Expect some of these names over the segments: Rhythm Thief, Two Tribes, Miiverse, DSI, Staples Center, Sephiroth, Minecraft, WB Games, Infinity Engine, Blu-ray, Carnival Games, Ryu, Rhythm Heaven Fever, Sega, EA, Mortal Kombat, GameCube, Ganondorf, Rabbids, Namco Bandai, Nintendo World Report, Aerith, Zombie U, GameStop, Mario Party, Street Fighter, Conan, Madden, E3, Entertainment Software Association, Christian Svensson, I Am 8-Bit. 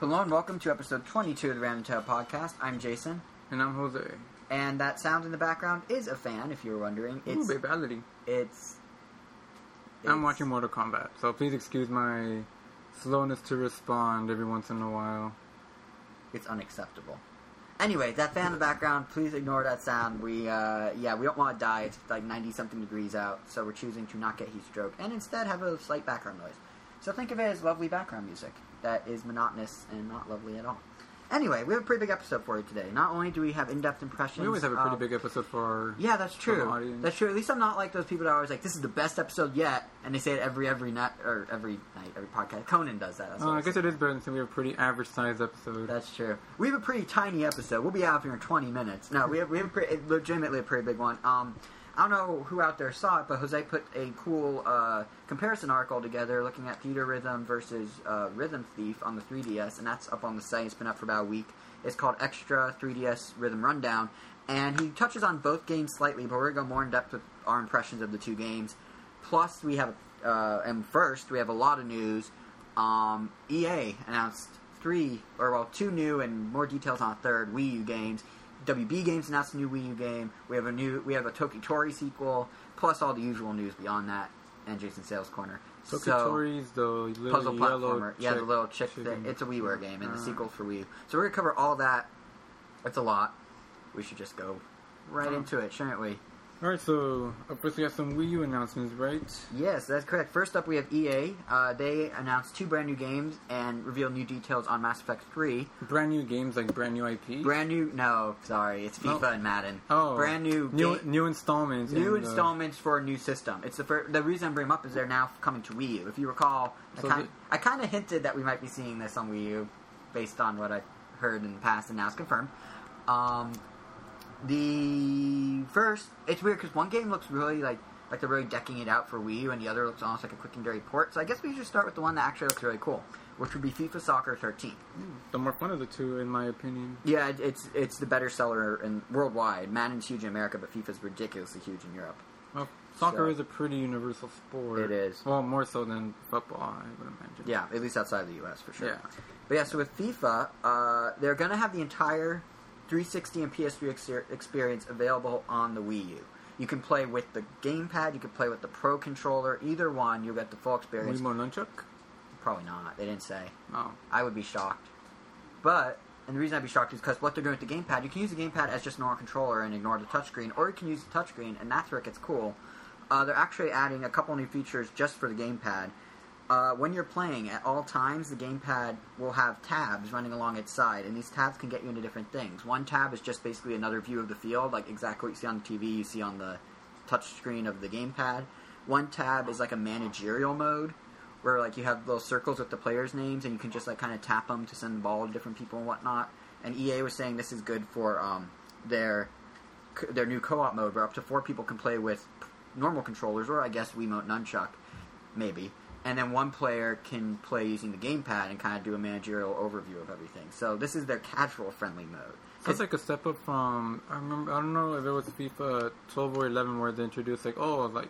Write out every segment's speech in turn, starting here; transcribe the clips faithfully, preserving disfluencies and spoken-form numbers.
Hello and welcome to episode twenty-two of the Random Tale Podcast. I'm Jason. And I'm Jose. And that sound in the background is a fan, if you were wondering. It's, Ooh, babality. It's, it's... I'm watching Mortal Kombat, so please excuse my slowness to respond every once in a while. It's unacceptable. Anyway, that fan in the background, please ignore that sound. We, uh, yeah, we don't want to die. It's like ninety-something degrees out, so we're choosing to not get heat stroke and instead have a slight background noise. So think of it as lovely background music that is monotonous and not lovely at all. Anyway, we have a pretty big episode for you today. Not only do we have in-depth impressions... We always have a pretty um, big episode for our Yeah, that's true. Audience. That's true. At least I'm not like those people that are always like, this is the best episode yet, and they say it every every night, or every night, every podcast. Conan does that. Oh, uh, I guess it is better than saying we have a pretty average-sized episode. That's true. We have a pretty tiny episode. We'll be out here in twenty minutes. No, we have we have a pretty, legitimately a pretty big one. Um... I don't know who out there saw it, but Jose put a cool uh, comparison article together looking at Theatrhythm versus uh, Rhythm Thief on the three D S, and that's up on the site. It's been up for about a week. It's called Extra three D S Rhythm Rundown, and he touches on both games slightly, but we're going to go more in-depth with our impressions of the two games. Plus, we have, uh, and first, we have a lot of news. Um, E A announced three, or well, two new and more details on a third Wii U games. W B Games announced a new Wii U game. We have a new, we have a Tokitori sequel, plus all the usual news beyond that, and Jason's Sales Corner. Tokitori's so, the little puzzle platformer, yeah, the little chick thing. Game. It's a WiiWare game, and uh. the sequel for Wii U. So we're gonna cover all that. It's a lot. We should just go right um, into it, shouldn't we? All right. So of course we have some Wii U announcements, right? Yes, that's correct. First up, we have E A. Uh, they announced two brand new games and revealed new details on Mass Effect three. Brand new games, like brand new I P. Brand new. No, sorry, it's FIFA oh. and Madden. Oh, brand new. New, ga- new installments. New and, uh, installments for a new system. It's the fir- the reason I bring them up is they're now coming to Wii U. If you recall, so I kind of the- hinted that we might be seeing this on Wii U, based on what I heard in the past, and now it's confirmed. Um. The first, it's weird because one game looks really like like they're really decking it out for Wii U, and the other looks almost like a quick and dirty port. So I guess we should just start with the one that actually looks really cool, which would be FIFA Soccer thirteen. Mm, the more fun of the two, in my opinion. Yeah, it's it's the better seller in worldwide. Madden's huge in America, but FIFA's ridiculously huge in Europe. Well, soccer so, is a pretty universal sport. It is. Well, more so than football, I would imagine. Yeah, at least outside of the U S for sure. Yeah. But yeah, so with FIFA, uh, they're going to have the entire three sixty and P S three ex- experience available on the Wii U. You can play with the gamepad, you can play with the Pro Controller, either one, you'll get the full experience. Wii Nunchuck? Probably not, they didn't say. Oh. I would be shocked. But, and the reason I'd be shocked is because what they're doing with the gamepad, you can use the gamepad as just a normal controller and ignore the touchscreen, or you can use the touchscreen, and that's where it gets cool. Uh, they're actually adding a couple new features just for the gamepad. Uh, when you're playing, at all times, the gamepad will have tabs running along its side, and these tabs can get you into different things. One tab is just basically another view of the field, like exactly what you see on the T V, you see on the touch screen of the gamepad. One tab is like a managerial mode, where like you have little circles with the players' names, and you can just like kind of tap them to send the ball to different people and whatnot. And E A was saying this is good for um, their their new co-op mode, where up to four people can play with normal controllers, or I guess Wiimote Nunchuck, maybe. And then one player can play using the gamepad and kind of do a managerial overview of everything. So this is their casual-friendly mode. So it's like a step up from, I remember, I don't know if it was FIFA twelve or eleven where they introduced like, oh, like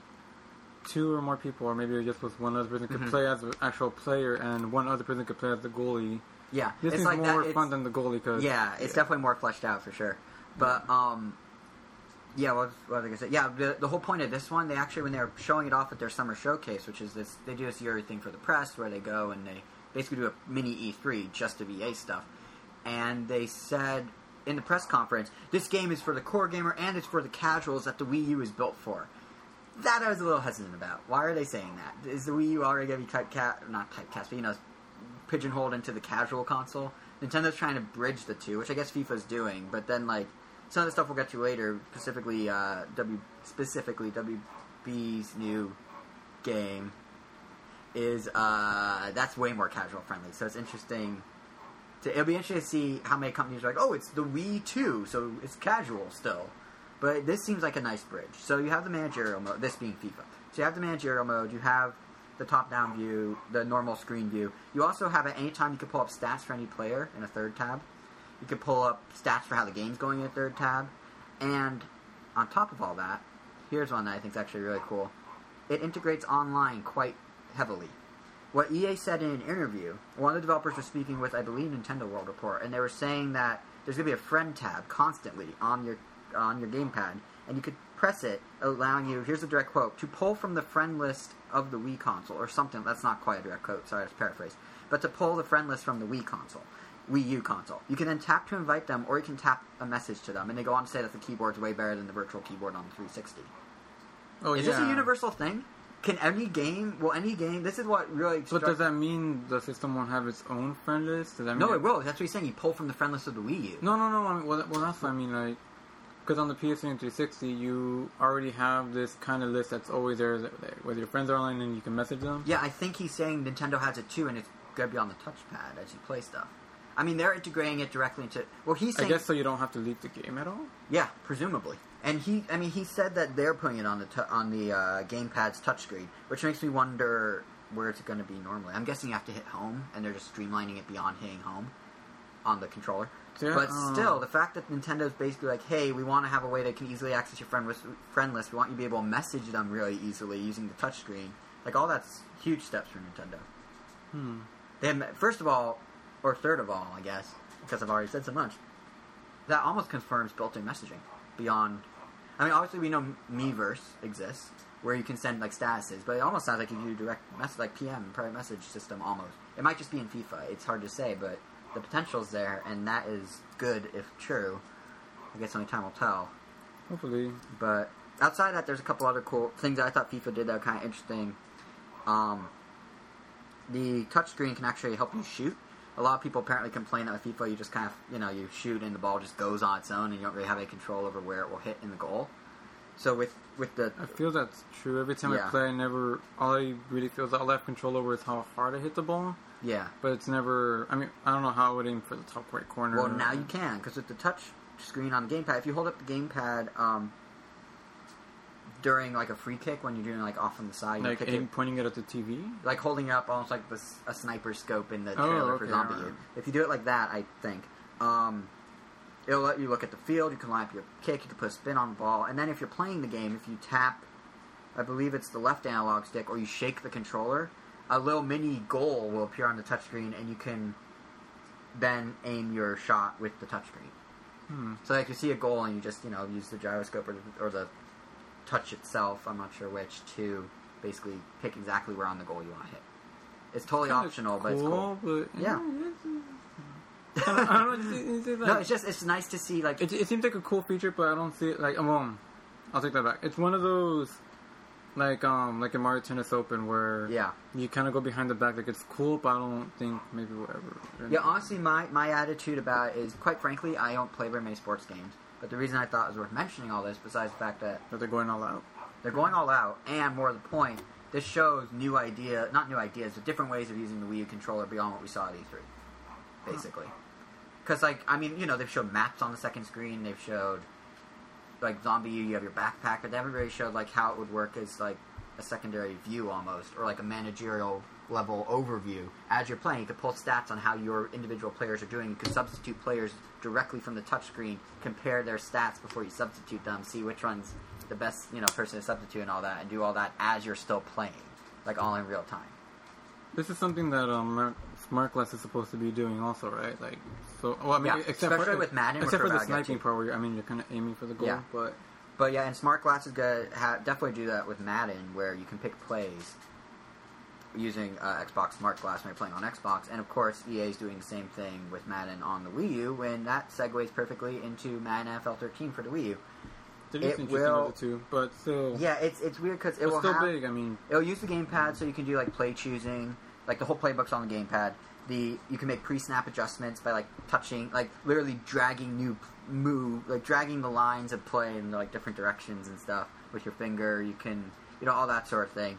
two or more people, or maybe it just was one other person could mm-hmm. play as an actual player and one other person could play as the goalie. Yeah. This is like more that, fun than the goalie. Cause, yeah, it's yeah. definitely more fleshed out for sure. But, mm-hmm. um... Yeah, what was I going to say? Yeah, the, the whole point of this one, they actually, when they were showing it off at their summer showcase, which is this, they do this yearly thing for the press where they go and they basically do a mini E three just of E A stuff. And they said in the press conference, this game is for the core gamer and it's for the casuals that the Wii U is built for. That I was a little hesitant about. Why are they saying that? Is the Wii U already going to be typecast, not typecast, but you know, pigeonholed into the casual console? Nintendo's trying to bridge the two, which I guess FIFA's doing, but then like, some of the stuff we'll get to later, specifically uh, W, specifically W B's new game, is uh, that's way more casual friendly. So it's interesting. To, it'll be interesting to see how many companies are like, oh, it's the Wii too, so it's casual still. But this seems like a nice bridge. So you have the managerial mode, this being FIFA. So you have the managerial mode, you have the top-down view, the normal screen view. You also have at any time you can pull up stats for any player in a third tab. You could pull up stats for how the game's going in the third tab. And on top of all that, here's one that I think is actually really cool. It integrates online quite heavily. what E A said in an interview, one of the developers was speaking with, I believe, Nintendo World Report, and they were saying that there's going to be a friend tab constantly on your on your gamepad, and you could press it, allowing you, here's a direct quote, to pull from the friend list of the Wii console, or something, that's not quite a direct quote, sorry, it's paraphrased, but to pull the friend list from the Wii console, Wii U console. You can then tap to invite them, or you can tap a message to them, and they go on to say that the keyboard's way better than the virtual keyboard on the three sixty. Oh, Is yeah. this a universal thing? Can any game... Well, any game... This is what really... But does that mean the system won't have its own friend list? Does that mean no, it, it will. That's what he's saying. You pull from the friend list of the Wii U. No, no, no. I mean, well, well, that's what I mean. Like, because on the P S three and three sixty, you already have this kind of list that's always there. Whether your friends are online and you can message them. Yeah, I think he's saying Nintendo has it too, and it's going to be on the touchpad as you play stuff. I mean, they're integrating it directly into... Well, he's saying... I guess so you don't have to leave the game at all? Yeah, presumably. And he, I mean, he said that they're putting it on the tu- on the uh, gamepad's touchscreen, which makes me wonder where it's going to be normally. I'm guessing you have to hit home, and they're just streamlining it beyond hitting home on the controller. Yeah. But still, the fact that Nintendo's basically like, hey, we want to have a way that can easily access your friend, list, friend list. We want you to be able to message them really easily using the touchscreen. Like, all that's huge steps for Nintendo. Hmm. They have, first of all, or third of all, I guess, because I've already said so much, that almost confirms built-in messaging beyond... I mean, obviously we know Miiverse exists, where you can send, like, statuses, but it almost sounds like you do direct message, like P M, private message system, almost. It might just be in FIFA, it's hard to say, but the potential's there, and that is good if true. I guess only time will tell. Hopefully. But outside of that, there's a couple other cool things that I thought FIFA did that were kind of interesting. Um, the touchscreen can actually help you shoot. A lot of people apparently complain that with FIFA you just kind of, you know, you shoot and the ball just goes on its own and you don't really have any control over where it will hit in the goal. So with with the... I feel that's true. Every time yeah. I play, I never... All I really feel is all I have control over is how hard I hit the ball. Yeah. But it's never... I mean, I don't know how I would aim for the top right corner. Well, now you can, because with the touch screen on the gamepad, if you hold up the gamepad um, during, like, a free kick when you're doing, like, off on the side... Like, aim, it, pointing it at the T V? Like, holding it up almost like this, a sniper scope in the trailer oh, okay, for Zombie U. Right. If you do it like that, I think, um, it'll let you look at the field, you can line up your kick, you can put a spin on the ball, and then if you're playing the game, if you tap, I believe it's the left analog stick, or you shake the controller, a little mini goal will appear on the touchscreen, and you can then aim your shot with the touchscreen. Hmm. So, like, you see a goal, and you just, you know, use the gyroscope or the... Or the touch itself, I'm not sure which, to basically pick exactly where on the goal you want to hit. It's totally kind optional, cool, but it's cool. But yeah. I don't know. Like, no, it's just, it's nice to see, like... It, it seems like a cool feature, but I don't see it, like, I'm wrong. I'll take that back. It's one of those, like, um, like in Mario Tennis Open, where yeah. you kind of go behind the back, like, it's cool, but I don't think maybe whatever. Yeah, honestly, my, my attitude about it is, quite frankly, I don't play very many sports games. But the reason I thought it was worth mentioning all this, besides the fact that... That they're going all out. They're going all out, and more to the point, this shows new idea... Not new ideas, but different ways of using the Wii U controller beyond what we saw at E three, basically. Because, like, I mean, you know, they've showed maps on the second screen, they've showed, like, Zombie U, you have your backpack, but they haven't really showed, like, how it would work as, like, a secondary view, almost, or, like, a managerial level overview. As you're playing, you can pull stats on how your individual players are doing. You can substitute players directly from the touchscreen, compare their stats before you substitute them, see which one's the best, you know, person to substitute and all that, and do all that as you're still playing, like all in real time. This is something that um, Smart Glass is supposed to be doing also, right? Like, so, well, I mean, yeah, except especially for, with Madden, except for the sniping part where you're, I mean, you're kind of aiming for the goal, yeah. but but yeah, and Smart Glass is gonna ha- definitely do that with Madden, where you can pick plays using uh, Xbox Smart Glass when you're playing on Xbox, and of course E A is doing the same thing with Madden on the Wii U, and that segues perfectly into Madden N F L thirteen for the Wii U. It, it will, too, but still, yeah, it's it's weird because it will still have, big. I mean, it'll use the gamepad, so you can do like play choosing, like the whole playbook's on the gamepad. The you can make pre-snap adjustments by like touching, like literally dragging new move, like dragging the lines of play in like different directions and stuff with your finger. You can, you know, all that sort of thing.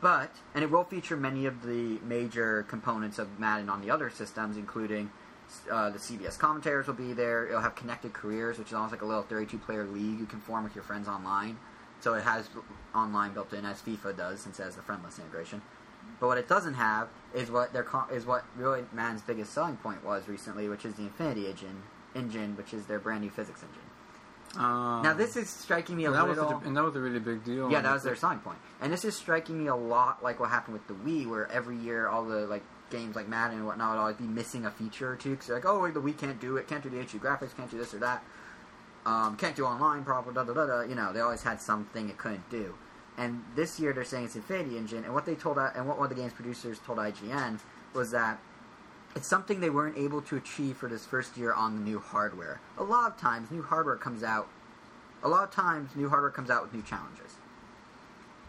But, and it will feature many of the major components of Madden on the other systems, including uh, the C B S commentators will be there. It'll have Connected Careers, which is almost like a little thirty-two player league you can form with your friends online. So it has online built in, as FIFA does, since it has the friend list integration. But what it doesn't have is what their com- is what really Madden's biggest selling point was recently, which is the Infinity Engine, engine, which is their brand new physics engine. Um, now, this is striking me a that little... Was a, and that was a really big deal. Yeah, that was their selling point. And this is striking me a lot like what happened with the Wii, where every year all the like games like Madden and whatnot would always be missing a feature or two, because they're like, oh, wait, the Wii can't do it, can't do the H D graphics, can't do this or that, um, can't do online proper, da-da-da-da. You know, they always had something it couldn't do. And this year they're saying it's Infinity Engine, and what they told, and what one of the game's producers told I G N was that it's something they weren't able to achieve for this first year on the new hardware. A lot of times, new hardware comes out. A lot of times, new hardware comes out with new challenges.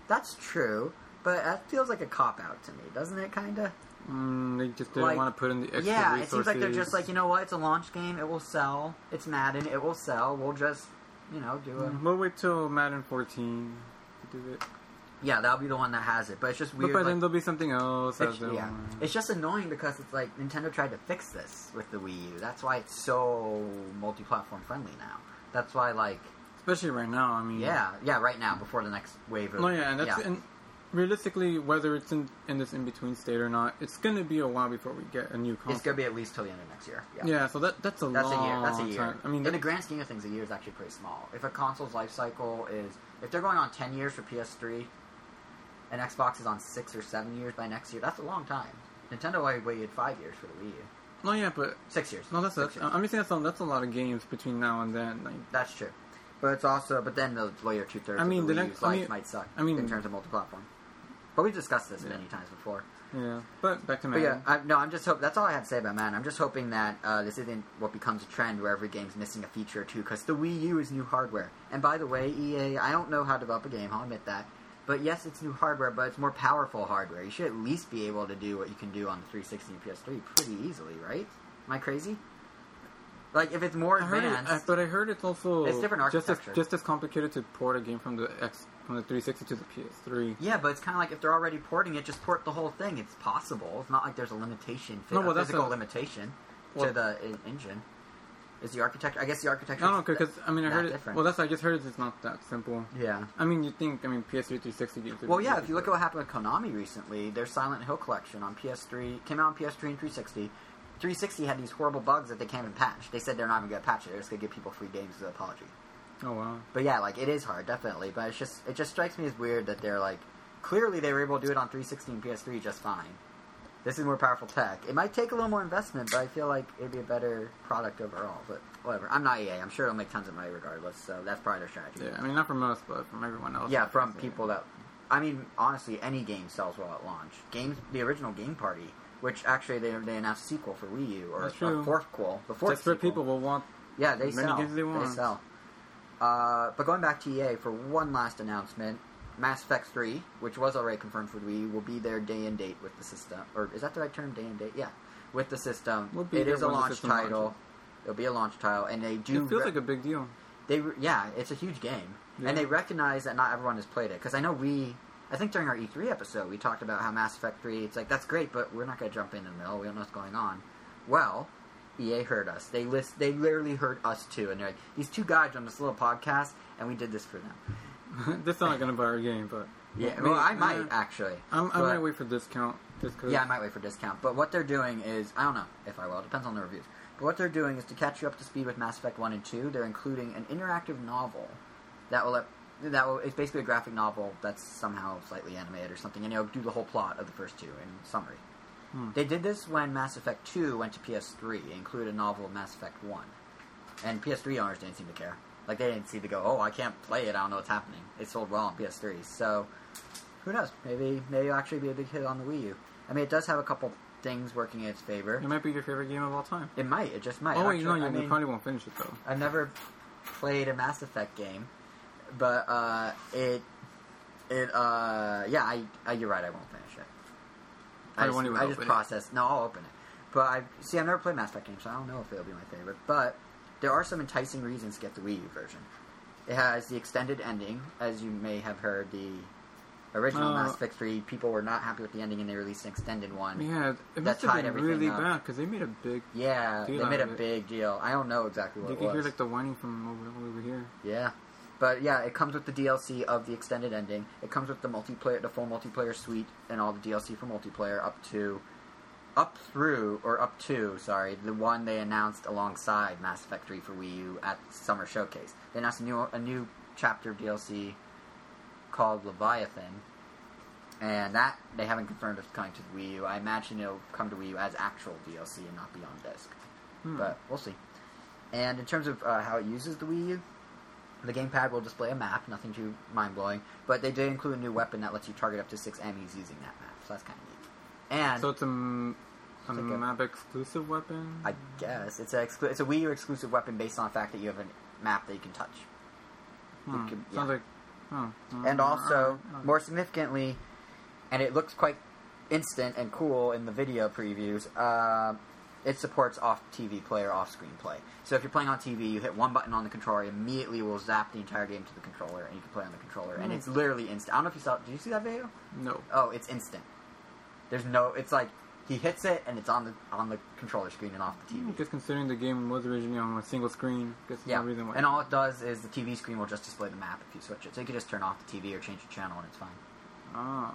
That's true, but that feels like a cop out to me, doesn't it? Kinda. Mm, they just didn't like, want to put in the extra yeah, resources. Yeah, it seems like they're just like, you know what? It's a launch game. It will sell. It's Madden. It will sell. We'll just, you know, do it. We'll wait till Madden fourteen to do it. Yeah, that'll be the one that has it, but it's just weird. But by like, then there'll be something else. It's, yeah, one. It's just annoying because it's like Nintendo tried to fix this with the Wii U. That's why it's so multi-platform friendly now. That's why, like, especially right now. I mean, yeah, yeah, right now before the next wave. of... No, yeah, and, that's, yeah. and realistically, whether it's in, in this in-between state or not, it's going to be a while before we get a new console. It's going to be at least till the end of next year. Yeah, yeah so that that's a that's long a year. That's a year. Time. I mean, in the grand scheme of things, a year is actually pretty small. If a console's life cycle is, if they're going on ten years for P S three. And Xbox is on six or seven years by next year. That's a long time. Nintendo I waited five years for the Wii U. No, yeah, but six years. No, that's, that's years. I'm just saying that's a, that's a lot of games between now and then. Like, that's true, but it's also but then the later two thirds. I mean, of the, the Wii next U's life I mean, might suck. I mean, in terms of multi-platform. But we've discussed this yeah. many times before. Yeah, but back to Madden. But yeah, I, no, I'm just hoping that's all I had to say about Madden. I'm just hoping that uh, this isn't what becomes a trend where every game's missing a feature or two because the Wii U is new hardware. And by the way, E A, I don't know how to develop a game. I'll admit that. But yes, it's new hardware, but it's more powerful hardware. You should at least be able to do what you can do on the three sixty and P S three pretty easily, right? Am I crazy? Like, if it's more I advanced... Heard it, but I heard it's also... It's different architecture. Just as, just as complicated to port a game from the X, from the three sixty to the P S three. Yeah, but it's kind of like if they're already porting it, just port the whole thing. It's possible. It's not like there's a limitation, no, well, a that's physical a, limitation well, to the in, engine. Is the architecture... I guess the architecture... No, no, because, I mean, I heard it... Different. Well, that's... I just heard it's not that simple. Yeah. I mean, you think... I mean, P S three three sixty games... Well, yeah, if you look at what happened with Konami recently, their Silent Hill collection on P S three... Came out on P S three and three sixty. three sixty had these horrible bugs that they can't even patch. They said they're not even going to patch it. They're just going to give people free games as an apology. Oh, wow. But, yeah, like, it is hard, definitely. But it's just... It just strikes me as weird that they're, like... Clearly, they were able to do it on three sixty and P S three just fine. This is more powerful tech. It might take a little more investment, but I feel like it'd be a better product overall. But whatever. I'm not E A. I'm sure it'll make tons of money regardless, so that's probably their strategy. Yeah, I mean, not from us, but from everyone else. Yeah, from people that... I mean, honestly, any game sells well at launch. Games, the original Game Party, which actually they, they announced a sequel for Wii U, or a fourth quel. The fourth That's where people will want yeah, they many sell. games they want. They sell. Uh, but going back to E A, for one last announcement... Mass Effect three, which was already confirmed for the Wii U, will be there day and date with the system. Or is that the right term? Day and date? Yeah. With the system. We'll it is a launch title. Launches. It'll be a launch title. And they do... It feels re- like a big deal. They re- Yeah, it's a huge game. Yeah. And they recognize that not everyone has played it. Because I know we... I think during our E three episode, we talked about how Mass Effect three, it's like, that's great, but we're not going to jump in the middle. We don't know what's going on. Well... E A heard us. They list. They literally heard us too. And they're like, these two guys on this little podcast, and we did this for them. That's not going to buy our game, but... Yeah, well, I might, uh, actually. I'm, I might wait for discount. Yeah, I might wait for discount. But what they're doing is... I don't know if I will. It depends on the reviews. But what they're doing is to catch you up to speed with Mass Effect one and two. They're including an interactive novel that will... that will It's basically a graphic novel that's somehow slightly animated or something. And it'll do the whole plot of the first two in summary. Hmm. They did this when Mass Effect two went to P S three. It included a novel of Mass Effect one. And P S three owners didn't seem to care. Like, they didn't see the go, oh, I can't play it, I don't know what's happening. It sold well on P S three, so who knows? Maybe maybe it'll actually be a big hit on the Wii U. I mean, it does have a couple things working in its favor. It might be your favorite game of all time. It might, it just might. Oh, wait, actually, no, you, mean, you probably won't finish it, though. I've never played a Mass Effect game, but uh, it, it uh, yeah, I, I, you're right, I won't finish it. I, I just, I just processed, it. no, I'll open it. But, I see, I've never played Mass Effect games, so I don't know if it'll be my favorite, but... There are some enticing reasons to get the Wii U version. It has the extended ending, as you may have heard. The original uh, Mass Effect three, people were not happy with the ending, and they released an extended one. Yeah, it must have been really up. bad because they made a big yeah, deal they made a it. big deal. I don't know exactly what you it was. You can hear like the whining from over, over here. Yeah, but yeah, it comes with the D L C of the extended ending. It comes with the multiplayer, the full multiplayer suite, and all the D L C for multiplayer up to up through, or up to, sorry, the one they announced alongside Mass Effect three for Wii U at Summer Showcase. They announced a new, a new chapter of D L C called Leviathan, and that they haven't confirmed it's coming to the Wii U. I imagine it'll come to Wii U as actual D L C and not be on disc. Hmm. But we'll see. And in terms of uh, how it uses the Wii U, the gamepad will display a map, nothing too mind-blowing, but they did include a new weapon that lets you target up to six enemies using that map, so that's kind of neat. And so it's a, m- a map-exclusive weapon? I guess. It's a exclu- It's a Wii U exclusive weapon based on the fact that you have a map that you can touch. Hmm. You can, yeah. Sounds like... Hmm. Hmm. And also, hmm. more significantly, and it looks quite instant and cool in the video previews, uh... it supports off-T V play or off-screen play. So if you're playing on T V, you hit one button on the controller, it immediately will zap the entire game to the controller, and you can play on the controller. Mm. And it's literally instant. I don't know if you saw it. Did you see that video? No. Oh, it's instant. There's no... It's like, he hits it, and it's on the on the controller screen and off the T V. Because considering the game was originally on a single screen, there's yeah. no reason why. And all it does is the T V screen will just display the map if you switch it. So you can just turn off the T V or change the channel, and it's fine. Oh.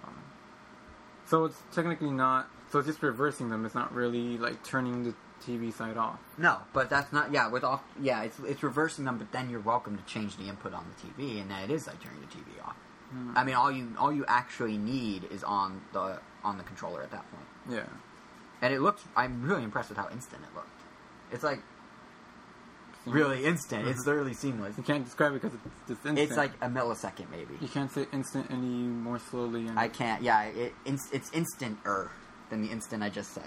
So it's technically not... So it's just reversing them. It's not really, like, turning the T V side off. No, but that's not... Yeah, with off... Yeah, it's it's reversing them, but then you're welcome to change the input on the T V, and then it is, like, turning the T V off. Mm. I mean, all you all you actually need is on the on the controller at that point. Yeah. And it looks... I'm really impressed with how instant it looked. It's, like, seamless. Really instant. Mm-hmm. It's literally seamless. You can't describe it because it's just instant. It's, like, a millisecond, maybe. You can't say instant any more slowly. And... I can't. Yeah, it, it's, it's instant-er. Than the instant I just said.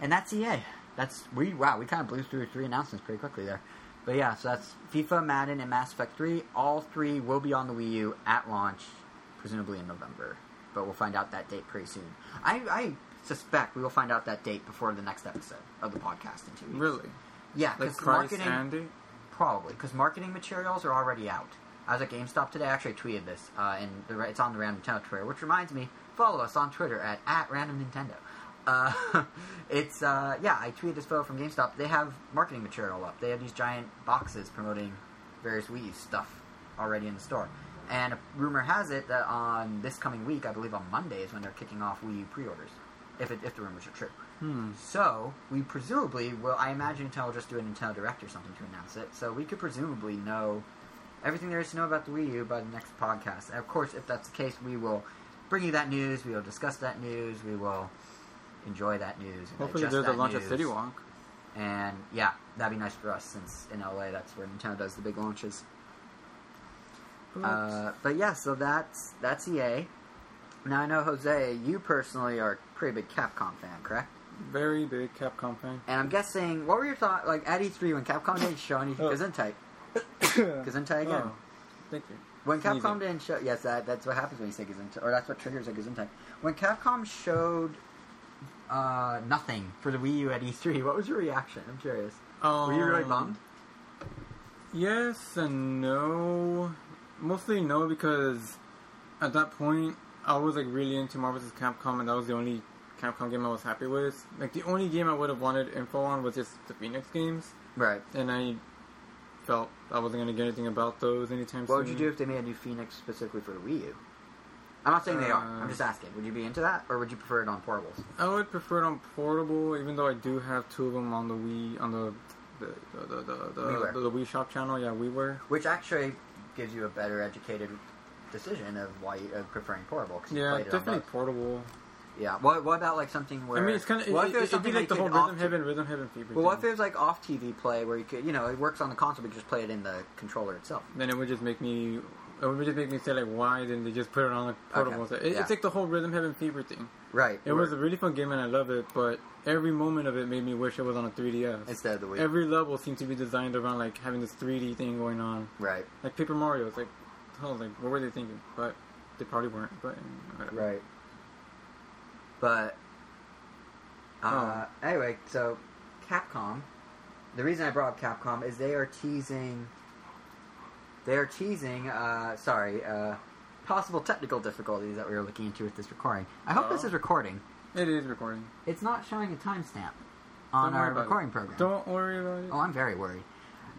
And that's E A. That's we wow, we kind of blew through three announcements pretty quickly there. But yeah, so that's FIFA, Madden, and Mass Effect three. All three will be on the Wii U at launch, presumably in November. But we'll find out that date pretty soon. I, I suspect we will find out that date before the next episode of the podcast in two weeks. Really? Yeah, because like marketing... Andy? Probably, because marketing materials are already out. I was at GameStop today. I actually tweeted this, uh, and the, it's on the Random Nintendo Twitter, which reminds me, follow us on Twitter at, at Random Nintendo. Uh, it's, uh, yeah, I tweeted this photo from GameStop. They have marketing material up. They have these giant boxes promoting various Wii U stuff already in the store. And rumor has it that on this coming week, I believe on Monday, is when they're kicking off Wii U pre-orders, if, it, if the rumors are true. Hmm. So, we presumably will, I imagine Nintendo will just do a Nintendo Direct or something to announce it, so we could presumably know everything there is to know about the Wii U by the next podcast. And of course, if that's the case, we will bring you that news, we will discuss that news, we will enjoy that news. And hopefully there's a launch of City Walk. And yeah, that'd be nice for us since in L A that's where Nintendo does the big launches. Uh, but yeah, so that's that's E A. Now I know, Jose, you personally are a pretty big Capcom fan, correct? Very big Capcom fan. And I'm guessing, what were your thoughts, like at E three when Capcom didn't show anything, oh. Gesundheit. Gesundheit again. Oh, thank you. When Capcom Easy. didn't show... Yes, that, that's what happens when you say Gesundheit. Or that's what triggers a Gesundheit. When Capcom showed uh, nothing for the Wii U at E three, what was your reaction? I'm curious. Um, Were you really bummed? Yes and no. Mostly no, because at that point, I was like really into Marvel versus. Capcom, and that was the only Capcom game I was happy with. Like, the only game I would have wanted info on was just the Phoenix games. Right. And I... felt I wasn't going to get anything about those anytime soon. What would you do if they made a new Phoenix specifically for the Wii U? I'm not saying uh, they are. I'm just asking. Would you be into that, or would you prefer it on portables? I would prefer it on portable, even though I do have two of them on the Wii, on the the the the, the, WiiWare. the, the Wii Shop channel. Yeah, WiiWare. Which actually gives you a better educated decision of why you, of preferring portable. Cause yeah, you it definitely on portable. Yeah. What, what about, like, something where... I mean, it's kind of... What it, if there's something like the whole Rhythm Heaven, Rhythm Heaven Fever Well, what if there's, like, off-T V play where you could... You know, it works on the console, but you just play it in the controller itself. Then it would just make me... It would just make me say, like, why didn't they just put it on the portable? Okay. It, yeah. It's like the whole Rhythm Heaven Fever thing. Right. It right. was a really fun game, and I love it, but every moment of it made me wish it was on a three D S. Instead of the Wii. Every level seemed to be designed around, like, having this three D thing going on. Right. Like, Paper Mario. It's like... I was like, what were they thinking? But they probably weren't, but... Whatever. Right. But, uh, oh. anyway, so, Capcom, the reason I brought up Capcom is they are teasing, they are teasing, uh, sorry, uh, possible technical difficulties that we were looking into with this recording. I hope oh. this is recording. It is recording. It's not showing a timestamp on our recording it. program. Don't worry about it. Oh, I'm very worried.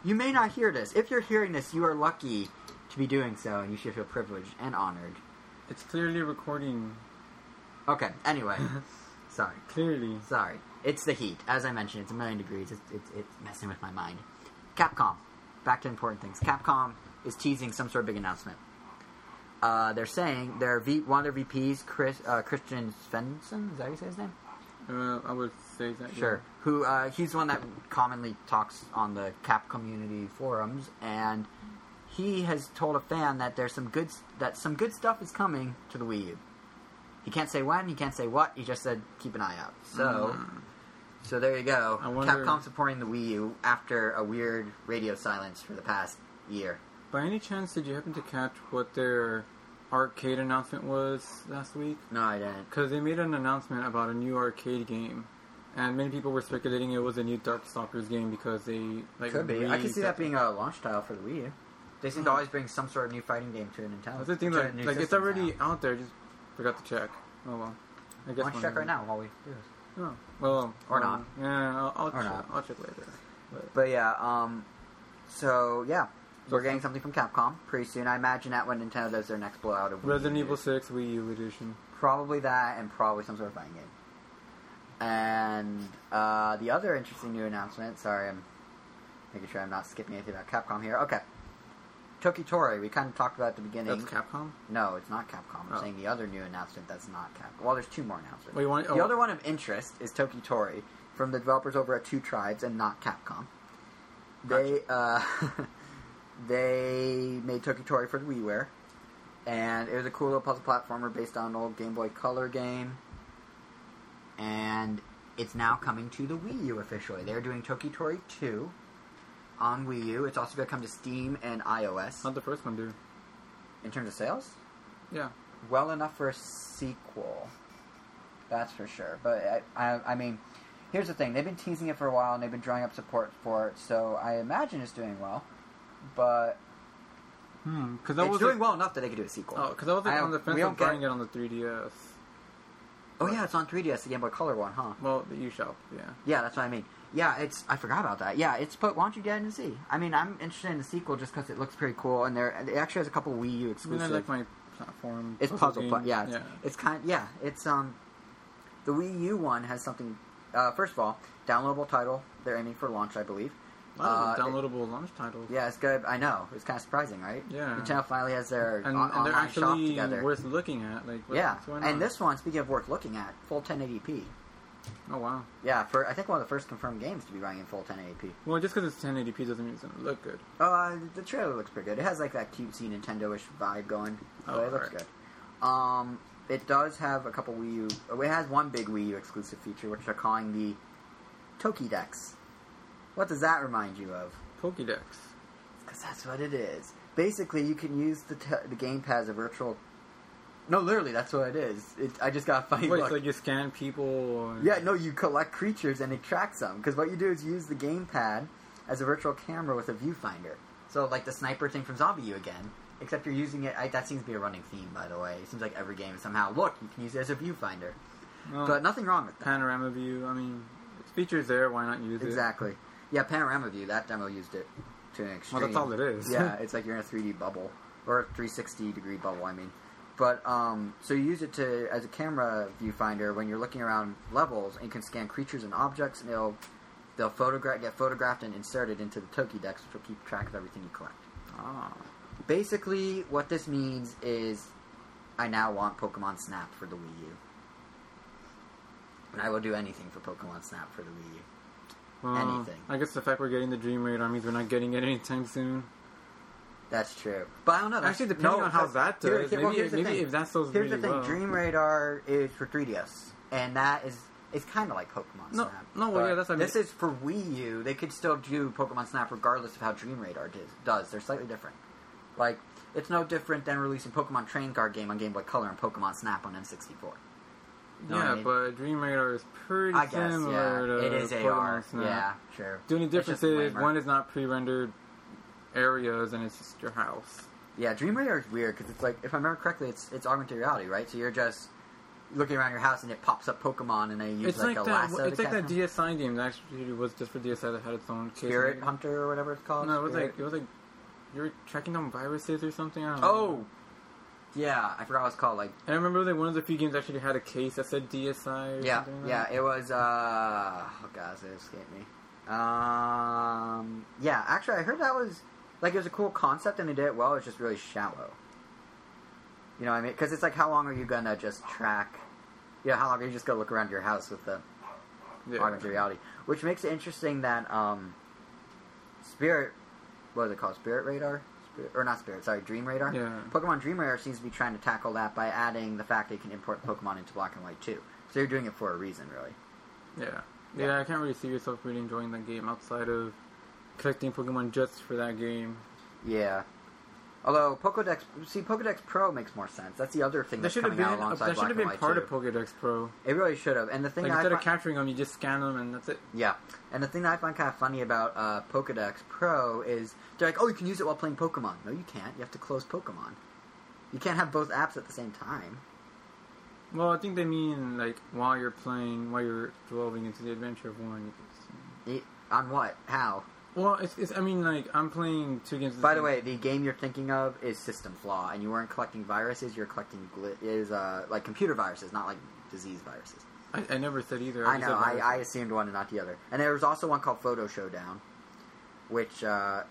You may not hear this. If you're hearing this, you are lucky to be doing so, and you should feel privileged and honored. It's clearly recording... Okay, anyway, Sorry. Clearly. Sorry. It's the heat. As I mentioned, it's a million degrees. It's, it's, it's messing with my mind. Capcom. Back to important things. Capcom is teasing some sort of big announcement. Uh, they're saying their v- one of their V Ps, Chris, uh, Christian Svensson, is that how you say his name? Uh, I would say that. Sure. Yeah. Who uh, he's the one that commonly talks on the Cap community forums, and he has told a fan that there's some good that some good stuff is coming to the Wii U. He can't say when, he can't say what. He just said keep an eye out. So, mm. so there you go. I wonder... Capcom supporting the Wii U after a weird radio silence for the past year. By any chance, did you happen to catch what their arcade announcement was last week? No, I didn't. Because they made an announcement about a new arcade game, and many people were speculating it was a new Darkstalkers game because they like could be. I could see that being a launch title for the Wii U. They seem mm-hmm. to always bring some sort of new fighting game to Nintendo. That's the thing, like, like it's already now. out there. Just forgot to check. Oh well. I guess. Why don't you check right now while we do this? Oh well, or um, not? Yeah, I'll, I'll or check. Not. I'll check later. But, but yeah, um, so yeah. We're getting something from Capcom pretty soon. I imagine that when Nintendo does their next blowout of Wii Resident U. Evil six Wii U edition. Probably that, and probably some sort of fighting game. And uh, the other interesting new announcement. Sorry, I'm making sure I'm not skipping anything about Capcom here. Okay, Tokitori. We kind of talked about at the beginning. That's Capcom? No, it's not Capcom. I'm oh. saying the other new announcement that's not Capcom. Well, there's two more announcements. Wait, want, oh. The other one of interest is Tokitori from the developers over at Two Tribes, and not Capcom. They. Gotcha. Uh, They made Tokitori for the WiiWare, and it was a cool little puzzle platformer based on an old Game Boy Color game, and it's now coming to the Wii U officially. They're doing Tokitori two on Wii U. It's also going to come to Steam and iOS. How'd the first one do? In terms of sales? Yeah. Well enough for a sequel. That's for sure. But, I, I, I mean, here's the thing. They've been teasing it for a while, and they've been drawing up support for it, so I imagine it's doing well. But hmm, cause that it's was doing like, well enough that they could do a sequel. Oh, because I was like, I on the fence of buying it on the three D S. Oh, yeah, it's on three D S, the Game Boy Color one, huh? Well, the U Shop, yeah. Yeah, that's what I mean. Yeah, it's... I forgot about that. Yeah, it's... But why don't you get in and see? I mean, I'm interested in the sequel just because it looks pretty cool, and there it actually has a couple Wii U exclusives. I mean, I like my platform. It's puzzle, puzzle pl- yeah, it's, yeah. It's kind of... Yeah, it's... um, the Wii U one has something... Uh, first of all, downloadable title. They're aiming for launch, I believe. Uh, downloadable it, launch titles. Yeah, it's good. I know. It's kind of surprising, right? Yeah. Nintendo finally has their and, on, and they're online shop together. Actually worth looking at. Like, what, yeah. What's and this one, speaking of worth looking at, full ten eighty p. Oh, wow. Yeah, for I think one of the first confirmed games to be running in full ten eighty p. Well, just because it's ten eighty p doesn't mean it's going to look good. Oh, uh, the trailer looks pretty good. It has, like, that cutesy Nintendo-ish vibe going. So oh, it looks right. good. Um, it does have a couple Wii U... It has one big Wii U exclusive feature, which they're calling the Pokédex. What does that remind you of? Pokédex. Because that's what it is. Basically, you can use the t- the gamepad as a virtual... No, literally, that's what it is. It, I just got a funny Wait, look. Wait, so you scan people? And... Yeah, no, you collect creatures and it tracks them. Because what you do is use the gamepad as a virtual camera with a viewfinder. So, like the sniper thing from Zombie U again. Except you're using it... I, that seems to be a running theme, by the way. It seems like every game somehow, look, you can use it as a viewfinder. Well, but nothing wrong with that. Panorama view, I mean, it's features there, why not use it? Exactly. Yeah, Panorama View, that demo used it to an extreme. Well, that's all it is. Yeah, it's like you're in a three D bubble. Or a three sixty degree bubble, I mean. But, um, so you use it to as a camera viewfinder when you're looking around levels, and you can scan creatures and objects, and they'll, they'll photograph, get photographed and inserted into the Tokidex, which will keep track of everything you collect. Ah. Basically, what this means is I now want Pokemon Snap for the Wii U. And I will do anything for Pokemon Snap for the Wii U. Well, anything. I guess the fact we're getting the Dream Radar means we're not getting it anytime soon. That's true. But I don't know. Actually, depending no, on how that does, here, maybe, well, maybe if that sells really well. Here's the thing. Well. Dream Radar is for three D S, and that is it's kind of like Pokemon no, Snap. No, well, yeah, that's what I mean. This is for Wii U. They could still do Pokemon Snap regardless of how Dream Radar does. does. They're slightly different. Like, it's no different than releasing Pokemon Train Card game on Game Boy Color and Pokemon Snap on N sixty-four. No, yeah, I mean, but Dream Radar is pretty I guess, similar yeah. to it is A R. Snap. Yeah, sure. The only difference is one is not pre-rendered areas, and it's just your house. Yeah, Dream Radar is weird because it's like, if I remember correctly, it's it's augmented reality, right? So you're just looking around your house, and it pops up Pokemon, and they use it's like, like a that, lasso. It's like that D S I game that actually was just for D S I that had its own case. Spirit like, Hunter or whatever it's called. No, it was Spirit. like it was like you were tracking down viruses or something. I don't oh. know. Yeah, I forgot what it's called. Like, and I remember that one of the few games actually had a case that said D S I or yeah, something. Yeah, yeah, it was, uh... oh, gosh, it escaped me. Um... Yeah, actually, I heard that was... Like, it was a cool concept, and they did it well. It's just really shallow. You know what I mean? Because it's like, how long are you going to just track... Yeah, you know, how long are you just going to look around your house with the yeah. augmented reality? Which makes it interesting that, um... Spirit... What is it called? Spirit Radar? Spirit, or not Spirit, sorry, Dream Radar? Yeah. Pokemon Dream Radar seems to be trying to tackle that by adding the fact that you can import Pokemon into Black and White, too. So you're doing it for a reason, really. Yeah. Yeah, yeah I can't really see yourself really enjoying the game outside of collecting Pokemon just for that game. Yeah. Although, Pokédex... See, Pokédex Pro makes more sense. That's the other thing that that's coming been, out alongside Black and White, that should have been part too. of Pokédex Pro. It really should have. And the thing like, instead I of capturing them, you just scan them and that's it. Yeah. And the thing that I find kind of funny about uh, Pokédex Pro is... They're like, oh, you can use it while playing Pokemon. No, you can't. You have to close Pokemon. You can't have both apps at the same time. Well, I think they mean, like, while you're playing, while you're delving into the adventure of one. It, on what? How? Well, it's, it's, I mean, like, I'm playing two games. By the way, the game you're thinking of is System Flaw, and you weren't collecting viruses, you're collecting, gl- is, uh, like, computer viruses, not, like, disease viruses. I, I never said either. I, I know, I, I assumed one and not the other. And there was also one called Photo Showdown, which, uh,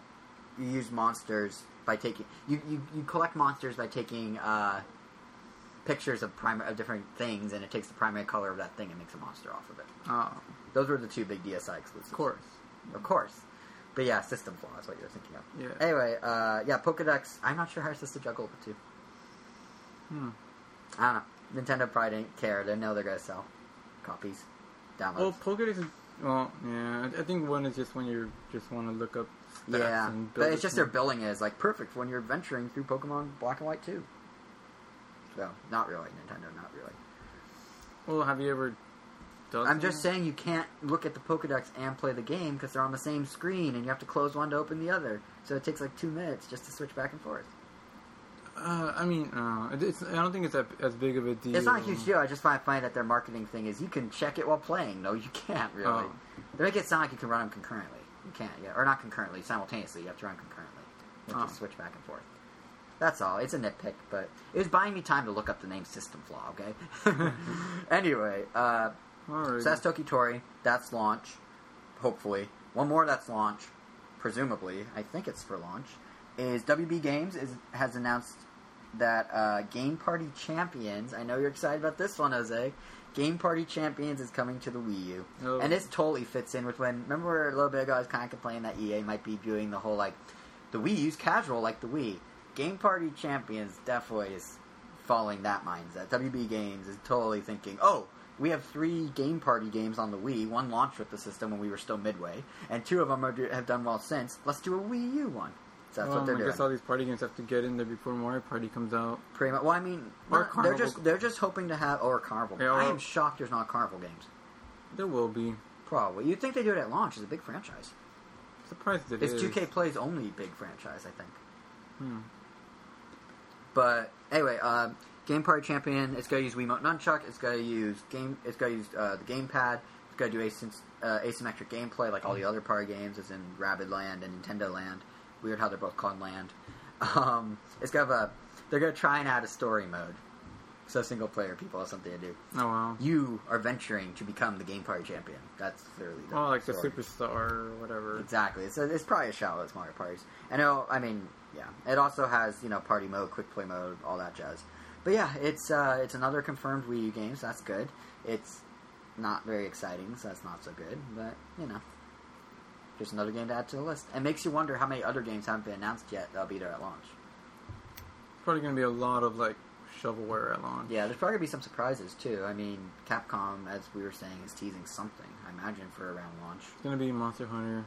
you use monsters by taking, you, you, you collect monsters by taking, uh, pictures of, prim- of different things, and it takes the primary color of that thing and makes a monster off of it. Oh. Those were the two big D S I exclusives. Of course. Of course. But yeah, System Flaw is what you're thinking of. Yeah. Anyway, uh, yeah, Pokedex, I'm not sure how you're supposed to juggle the two. Hmm. I don't know. Nintendo probably didn't care. They know they're going to sell copies, downloads. Well, Pokedex is, well, yeah, I think one is just when you just want to look up stats yeah. and build. But it's just thing. Their billing is, like, perfect when you're venturing through Pokemon Black and White two. So, not really, Nintendo, not really. Well, have you ever... Does I'm just saying you can't look at the Pokédex and play the game because they're on the same screen and you have to close one to open the other. So it takes like two minutes just to switch back and forth. Uh, I mean, uh, it's, I don't think it's that, as big of a deal. It's not a huge deal. I just find, find that their marketing thing is you can check it while playing. No, you can't really. Oh. They make it sound like you can run them concurrently. You can't, yeah, or not concurrently, simultaneously. You have to run concurrently. You have oh. to switch back and forth. That's all. It's a nitpick, but it was buying me time to look up the name System Flaw, okay? Anyway, uh... Alrighty. So that's Tokitori. That's launch. Hopefully. One more that's launch. Presumably. I think it's for launch. Is W B Games is, has announced that uh, Game Party Champions, I know you're excited about this one, Jose. Game Party Champions is coming to the Wii U. Oh. And this totally fits in with when, remember a little bit ago I was kind of complaining that E A might be doing the whole, like, the Wii U's casual like the Wii. Game Party Champions definitely is following that mindset. W B Games is totally thinking, oh, we have three Game Party games on the Wii. One launched with the system when we were still midway, and two of them are do, have done well since. Let's do a Wii U one. So that's well, what they're I doing. I guess all these party games have to get in there before Mario Party comes out. Pretty much. Well, I mean, or not, they're just they're just hoping to have or Carnival. Yeah, or, I am shocked there's not Carnival games. There will be probably. You'd think they do it at launch. It's a big franchise. Surprised it it's is. It's two K Play's only big franchise, I think. Hmm. But anyway. Uh, Game Party Champion, it's going to use Wiimote Nunchuck, it's going to use game, it's going to use uh, the gamepad, it's going to do asym- uh, asymmetric gameplay like all the other party games, as in Rabbids Land and Nintendo Land. Weird how they're both called Land. Um, it's going to have a, they're going to try and add a story mode, so single player people have something to do. Oh wow! You are venturing to become the Game Party Champion. That's clearly the oh, like story. The superstar or whatever. Exactly. It's a, it's probably as shallow as Mario Parties. And it'll, I mean, yeah, it also has you know party mode, quick play mode, all that jazz. But yeah, it's uh, it's another confirmed Wii U game, so that's good. It's not very exciting, so that's not so good. But, you know, just another game to add to the list. It makes you wonder how many other games haven't been announced yet that'll be there at launch. There's probably going to be a lot of, like, shovelware at launch. Yeah, there's probably going to be some surprises, too. I mean, Capcom, as we were saying, is teasing something, I imagine, for around launch. It's going to be Monster Hunter.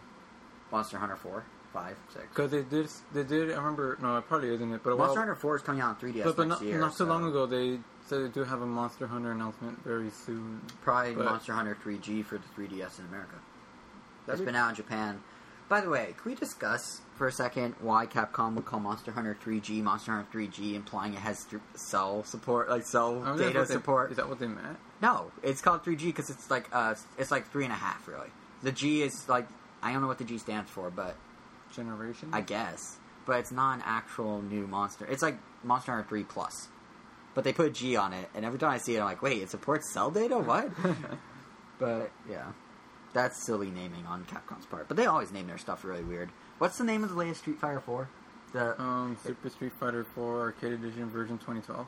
Monster Hunter four. Five, six. Because they did, they did. I remember. No, it probably isn't it. But Monster Hunter Four is coming out on three D S but, but next not, year. Not so, so long ago, they said they do have a Monster Hunter announcement very soon. Probably but. Monster Hunter three G for the three D S in America. That's been out in Japan. By the way, can we discuss for a second why Capcom would call Monster Hunter three G Monster Hunter three G, implying it has cell support, like cell oh, data they, support? Is that what they meant? No, it's called three G because it's like uh, it's like three and a half. Really, the G is like I don't know what the G stands for, but generation? I guess. But it's not an actual new monster. It's like Monster Hunter three Plus. But they put a G on it, and every time I see it, I'm like, wait, it supports cell data? What? But, yeah. That's silly naming on Capcom's part. But they always name their stuff really weird. What's the name of the latest Street Fighter four? The um, Super it, Street Fighter four Arcade Edition version twenty twelve.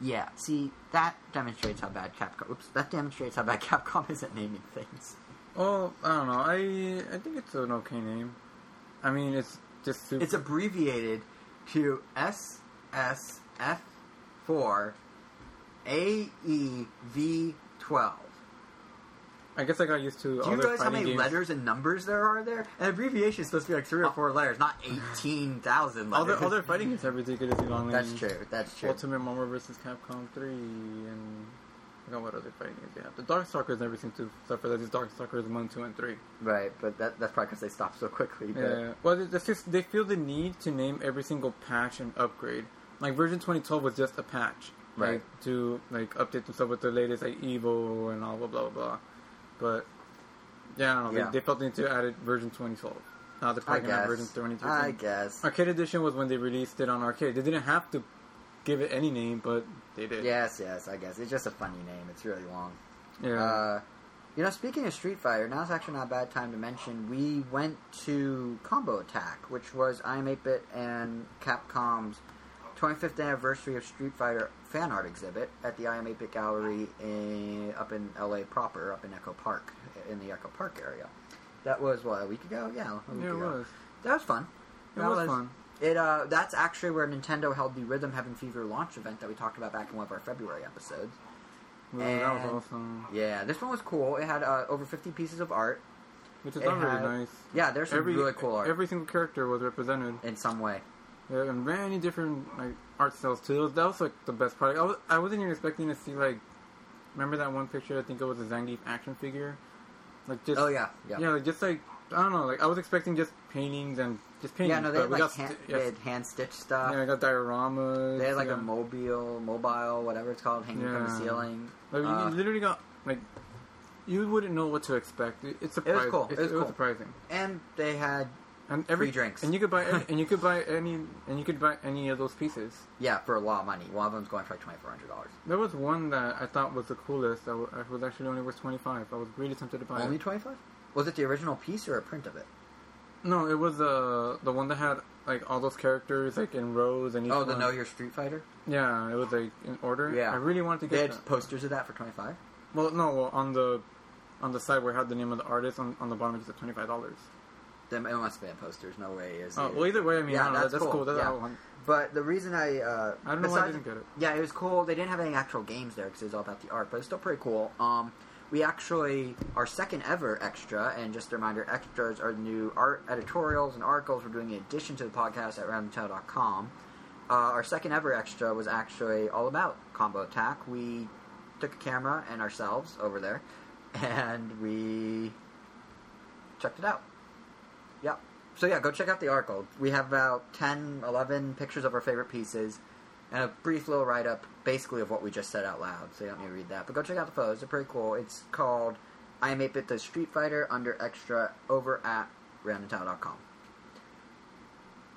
Yeah, see, that demonstrates how bad Capcom... Oops, that demonstrates how bad Capcom is at naming things. Oh, I don't know. I I think it's an okay name. I mean, it's just super... It's abbreviated to S S F four A E V twelve. I guess I got used to... Do you realize how many games. letters and numbers there are there? An abbreviation is supposed to be like three or four letters, not eighteen thousand letters. All their, all their fighting games have ridiculously long names. That's true, that's true. Ultimate Marvel versus. Capcom three, and... I don't know what other fighting games they have. The Darkstalkers never seem to suffer. There's Darkstalkers one, two, and three. Right, but that, that's probably because they stopped so quickly. But... Yeah, well, that's just, they feel the need to name every single patch and upgrade. Like, version twenty twelve was just a patch. Right. Like, to, like, update themselves with the latest, like, Evo and all blah, blah, blah. But, yeah, I don't know. Yeah. They, they felt the need to add it version twenty twelve. Now they're probably going to have version twenty thirteen. I guess. Arcade Edition was when they released it on Arcade. They didn't have to give it any name, but they did. Yes, yes, I guess. It's just a funny name. It's really long. Yeah. Uh, you know, speaking of Street Fighter, now's actually not a bad time to mention, we went to Combo Attack, which was I Am eight-Bit and Capcom's twenty-fifth anniversary of Street Fighter fan art exhibit at the I Am eight-Bit Gallery in, up in L A proper, up in Echo Park, in the Echo Park area. That was, what, a week ago? Yeah, a week yeah, it ago. was. That was fun. It that was, was fun. It uh, That's actually where Nintendo held the Rhythm Heaven Fever launch event that we talked about back in one of our February episodes. Well, and that was awesome. Yeah, this one was cool. It had uh, over fifty pieces of art. Which is not really nice. Yeah, there's some every, really cool art. Every single character was represented. In some way. Yeah, and many different like art styles too. That was like the best product. I, was, I wasn't even expecting to see like, remember that one picture? I think it was a Zangief action figure. Like just oh yeah, yeah. Yeah, like just like I don't know. Like I was expecting just paintings and just paintings. Yeah, no, they had like got, hand, st- yes. they had hand stitched stuff. Yeah, I got dioramas. They had like yeah. a mobile, mobile, whatever it's called, hanging yeah. from the ceiling. Like uh, you literally got like. You wouldn't know what to expect. It, it's surprising. It was cool. It, it was cool. was surprising. And they had. And every free drinks, and you could buy, any, and you could buy any, and you could buy any of those pieces. Yeah, for a lot of money. One of them's going for like twenty four hundred dollars. There was one that I thought was the coolest. That was actually only worth twenty five. I was really tempted to buy. Only twenty five? Was it the original piece or a print of it? No, it was uh, the one that had like all those characters like in rows and. Each oh, the one. Know Your Street Fighter. Yeah, it was like in order. Yeah, I really wanted to get. They had that. Posters of that for twenty five. Well, no, well, on the on the side where it had the name of the artist on, on the bottom it was twenty five dollars. It must have been posters. No way is it. Oh, well, either way, I mean, yeah, I don't that's, know. that's cool. cool. That's yeah. one. But the reason I... Uh, I don't know why I didn't get it. Yeah, it was cool. They didn't have any actual games there because it was all about the art, but it's still pretty cool. Um, we actually... Our second ever extra, and just a reminder, extras are new art editorials and articles we're doing in addition to the podcast at random channel dot com. Uh, our second ever extra was actually all about Combo Attack. We took a camera and ourselves over there, and we checked it out. Yeah. So, yeah, go check out the article. We have about ten, eleven pictures of our favorite pieces and a brief little write-up, basically, of what we just said out loud, so you don't need to read that. But go check out the photos. They're pretty cool. It's called I Am eight-Bit the Street Fighter under Extra over at random town dot com.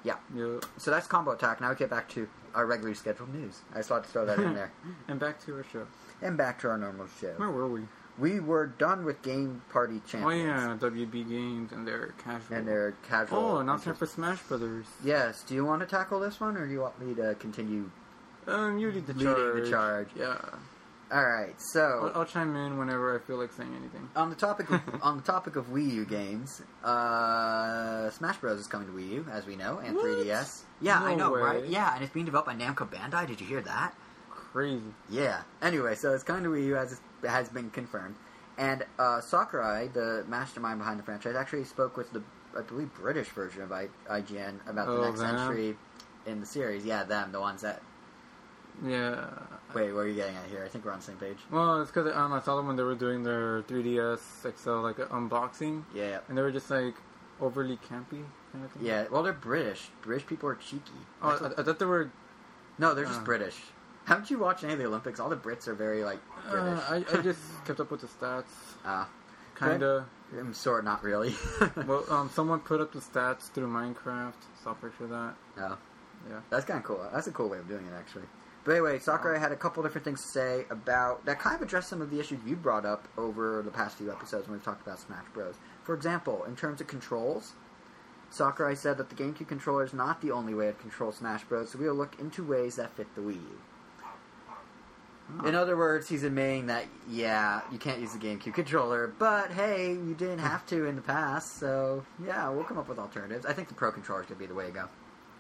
Yeah. Yep. So that's Combo Attack. Now we get back to our regularly scheduled news. I just wanted to throw that in there. And back to our show. And back to our normal show. Where were we? We were done with Game Party Champions. Oh, yeah, W B Games and their casual. And their casual. Oh, now it's time for Smash Brothers. Yes. Do you want to tackle this one, or do you want me to continue um, you lead the leading charge. the charge? Yeah. All right, so... I'll, I'll chime in whenever I feel like saying anything. On the topic of, on the topic of Wii U games, uh, Smash Bros. Is coming to Wii U, as we know, and what? three D S. Yeah, no I know, way. right? Yeah, and it's being developed by Namco Bandai. Did you hear that? Crazy. Yeah. Anyway, so it's coming to Wii U as it's has been confirmed. And uh, Sakurai, the mastermind behind the franchise, actually spoke with the, I believe, British version of I- IGN about oh, the next them. entry in the series. Yeah, them, the ones that... Yeah. Wait, what are you getting at here? I think we're on the same page. Well, it's because um, I saw them when they were doing their three D S X L, like, uh, unboxing. Yeah. And they were just, like, overly campy kind of thing. Yeah, well, they're British. British people are cheeky. Oh, I, I thought they were... No, they're just uh, British. Haven't you watched any of the Olympics? All the Brits are very, like, British. Uh, I, I just kept up with the stats. Ah. Uh, Kinda. I'm sort not really. Well, um, someone put up the stats through Minecraft. So I'll picture that. Oh. Yeah, that's kind of cool. That's a cool way of doing it, actually. But anyway, Sakurai had a couple different things to say about that kind of addressed some of the issues you brought up over the past few episodes when we've talked about Smash Bros. For example, in terms of controls, Sakurai said that the GameCube controller is not the only way to control Smash Bros., so we will look into ways that fit the Wii U. Oh. In other words, he's admitting that, yeah, you can't use the GameCube controller, but hey, you didn't have to in the past, so yeah, we'll come up with alternatives. I think the Pro Controller is going to be the way to go.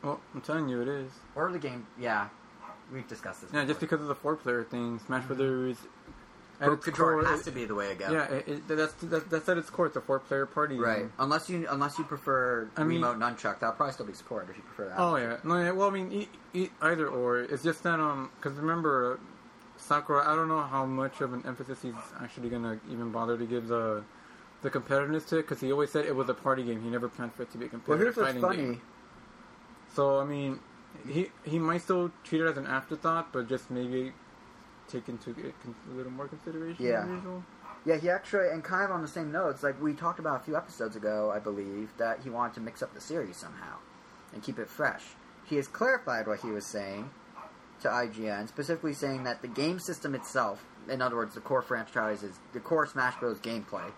Well, I'm telling you, it is. Or the game, yeah. We've discussed this. Yeah, before. Just because of the four-player thing, Smash mm-hmm. Brothers Pro Controller has it, to be the way to go. Yeah, it, it, that's that, that's at its core. It's a four-player party, right? Game. Unless you unless you prefer I remote mean, nunchuck, that'll probably still be supported if you prefer that. Oh yeah, no, yeah, well, I mean, e- e- either or. It's just that um, because remember, Sakura, I don't know how much of an emphasis he's actually gonna even bother to give the the competitiveness to it, because he always said it was a party game. He never planned for it to be a competitive well, fighting funny. Game. So I mean. He he might still treat it as an afterthought, but just maybe take into a little more consideration yeah. than usual. Yeah, he actually, and kind of on the same notes, like we talked about a few episodes ago, I believe, that he wanted to mix up the series somehow and keep it fresh. He has clarified what he was saying to I G N, specifically saying that the game system itself, in other words, the core franchise is the core Smash Bros. Gameplay,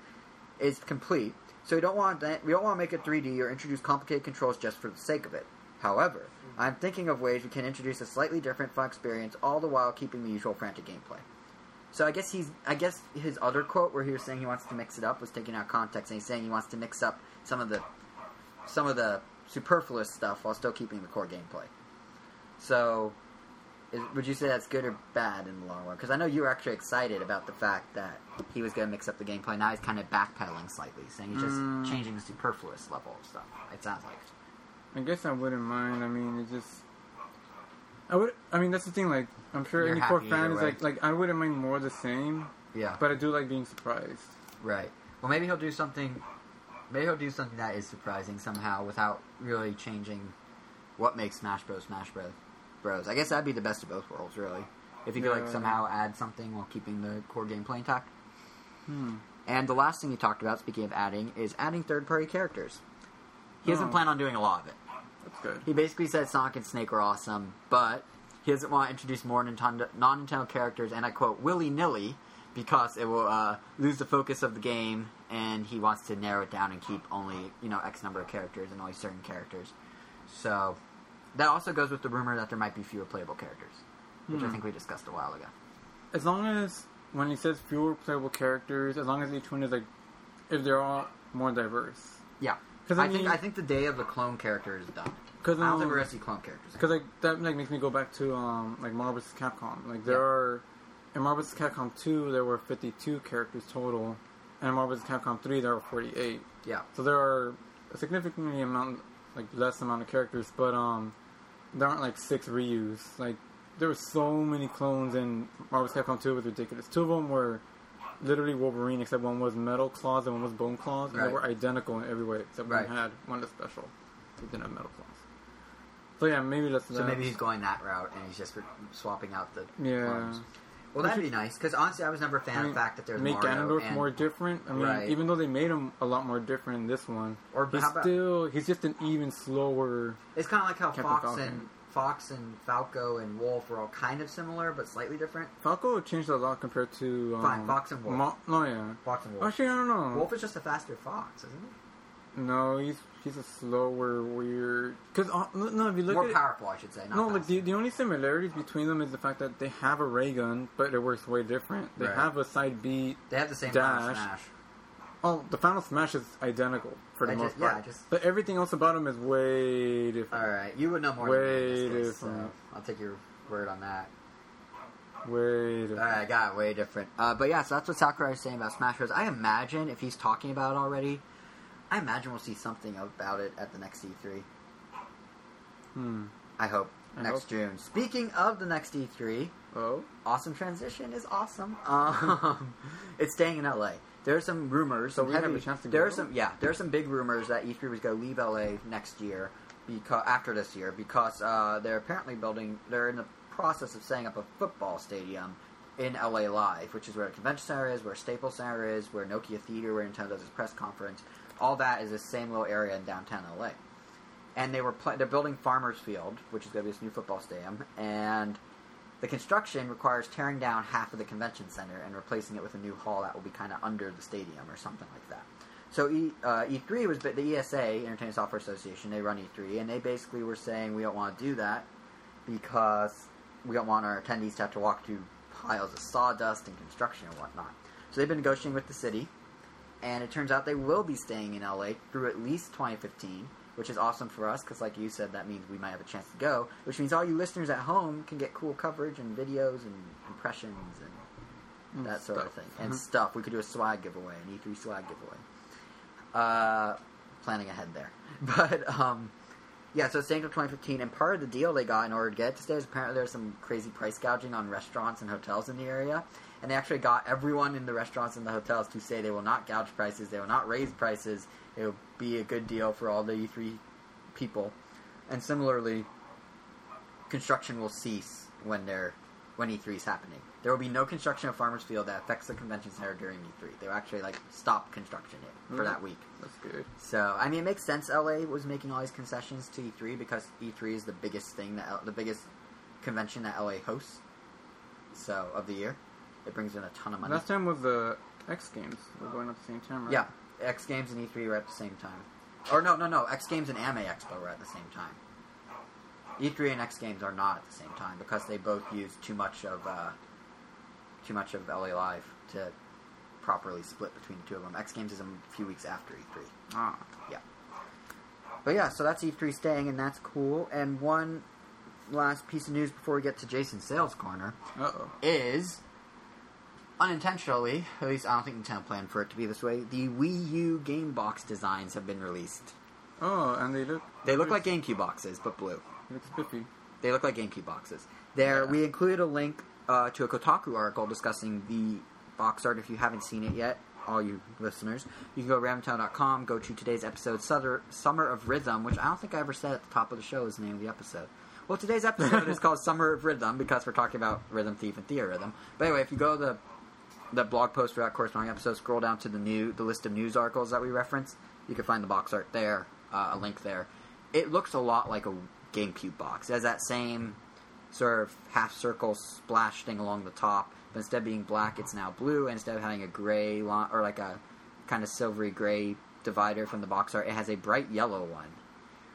is complete. So we don't want to, we don't want to make it three D or introduce complicated controls just for the sake of it. However, I'm thinking of ways we can introduce a slightly different fun experience, all the while keeping the usual frantic gameplay. So I guess he's, I guess his other quote where he was saying he wants to mix it up was taken out of context, and he's saying he wants to mix up some of the, some of the superfluous stuff while still keeping the core gameplay. So, is, would you say that's good or bad in the long run? Because I know you were actually excited about the fact that he was going to mix up the gameplay. Now he's kind of backpedaling slightly, saying he's just mm. changing the superfluous level of stuff. It sounds like. I guess I wouldn't mind. I mean, it just... I would. I mean, that's the thing, like, I'm sure You're any core fan is like, like, I wouldn't mind more the same. Yeah. But I do like being surprised. Right. Well, maybe he'll do something... Maybe he'll do something that is surprising somehow without really changing what makes Smash Bros. Smash Bros. Bros. I guess that'd be the best of both worlds, really. If you could, yeah, like, somehow add something while keeping the core gameplay intact. Hmm. And the last thing he talked about, speaking of adding, is adding third-party characters. He doesn't oh. plan on doing a lot of it. That's good. He basically said Sonic and Snake are awesome, but he doesn't want to introduce more Nintendo, non-Nintendo characters, and I quote, willy-nilly, because it will uh, lose the focus of the game, and he wants to narrow it down and keep only, you know, X number of characters and only certain characters. So, that also goes with the rumor that there might be fewer playable characters, which hmm. I think we discussed a while ago. As long as, when he says fewer playable characters, as long as each one is, like, if they're all more diverse. Yeah. I, I mean, think I think the day of the clone character is done. Um, I don't think we're gonna see clone characters. Because like that like makes me go back to um, like Marvel versus. Capcom. Like there yeah. are in Marvel versus. Capcom two there were fifty-two characters total, and in Marvel versus. Capcom three there were forty-eight. Yeah. So there are a significantly amount like less amount of characters, but um, there aren't like six Ryus. Like there were so many clones in Marvel versus. Capcom two. It was ridiculous. Two of them were literally Wolverine, except one was metal claws and one was bone claws, and right. they were identical in every way, except right. one had one that's special. It didn't have metal claws. So yeah, maybe that's... So that. Maybe he's going that route, and he's just swapping out the yeah. clones. Well, that'd be nice, because honestly, I was never a fan I mean, of the fact that there's Mario. Make Ganondorf and... more different. I mean, right. even though they made him a lot more different in this one, or he's about... still... He's just an even slower... It's kind of like how Fox Falcon. and... Fox and Falco and Wolf are all kind of similar, but slightly different. Falco changed a lot compared to... Um, Fine, Fox and Wolf. Mo- no, yeah. Fox and Wolf. Actually, I don't know. Wolf is just a faster fox, isn't he? No, he's he's a slower, weird... Because, uh, no, if you look More at More powerful, it, I should say. Not no, like, the, the only similarities between them is the fact that they have a ray gun, but it works way different. They right. have a side beat, They have the same dash. Final smash. Oh, the final smash is identical for the I most just, part. Yeah, just, but everything else about him is way different. Alright, you would know more way than me in this case, different. So I'll take your word on that. Way different. Alright, got it, way different. Uh, but yeah, so that's what Sakurai is saying about Smash Bros. I imagine, if he's talking about it already, I imagine we'll see something about it at the next E three. Hmm. I hope. I next hope. June. Speaking of the next E three, oh, awesome transition is awesome. Um, it's staying in L A. There are some rumors. So some we heavy, have a chance to there go. Are some, yeah, there are some big rumors that E three was going to leave L A next year, because after this year, because uh, they're apparently building. They're in the process of setting up a football stadium in L A Live, which is where the convention center is, where Staples Center is, where Nokia Theater, where Nintendo does its press conference. All that is the same little area in downtown L A. and they were pl- they're building Farmers Field, which is going to be this new football stadium, and the construction requires tearing down half of the convention center and replacing it with a new hall that will be kind of under the stadium or something like that. So e, uh, E three was the E S A, Entertainment Software Association, they run E three, and they basically were saying we don't want to do that because we don't want our attendees to have to walk through piles of sawdust and construction and whatnot. So they've been negotiating with the city, and it turns out they will be staying in L A through at least twenty fifteen, which is awesome for us because, like you said, that means we might have a chance to go, which means all you listeners at home can get cool coverage and videos and impressions and, and that stuff. sort of thing. And mm-hmm. stuff. We could do a swag giveaway, an E three swag giveaway. Uh, planning ahead there. But, um, yeah, so it's staying till twenty fifteen, and part of the deal they got in order to get it to stay is apparently there's some crazy price gouging on restaurants and hotels in the area, and they actually got everyone in the restaurants and the hotels to say they will not gouge prices, they will not raise prices, it will be a good deal for all the E three people. And similarly, construction will cease when they're, when E three is happening. There will be no construction of Farmers Field that affects the convention center during E three. They'll actually, like, stop construction it for mm-hmm. that week. That's good. So, I mean, it makes sense L A was making all these concessions to E three because E three is the biggest thing, that L- the biggest convention that L A hosts, so, of the year. It brings in a ton of money. Last time was the X Games. We're going at the same time, right? Yeah. X Games and E three were at the same time. Or, no, no, no. X Games and Anime Expo were at the same time. E three and X Games are not at the same time because they both use too much of uh, too much of L A Live to properly split between the two of them. X Games is a few weeks after E three. Ah. Yeah. But yeah, so that's E three staying, and that's cool. And one last piece of news before we get to Jason's Sales Corner Uh-oh. is, unintentionally, at least I don't think Nintendo planned for it to be this way, the Wii U game box designs have been released. Oh, and they look... They look like GameCube boxes, but blue. It's spiffy. They look like GameCube boxes. There, yeah. We included a link uh, to a Kotaku article discussing the box art. If you haven't seen it yet, all you listeners, you can go to ramtown dot com, go to today's episode, Summer of Rhythm, which I don't think I ever said at the top of the show is the name of the episode. Well, today's episode is called Summer of Rhythm because we're talking about Rhythm Thief and Theatrhythm. But anyway, if you go to the, the blog post for that corresponding episode, scroll down to the new the list of news articles that we reference, you can find the box art there, uh, a link there. It looks a lot like a GameCube box. It has that same sort of half-circle splash thing along the top, but instead of being black, it's now blue, and instead of having a gray, lo- or like a kind of silvery gray divider from the box art, it has a bright yellow one,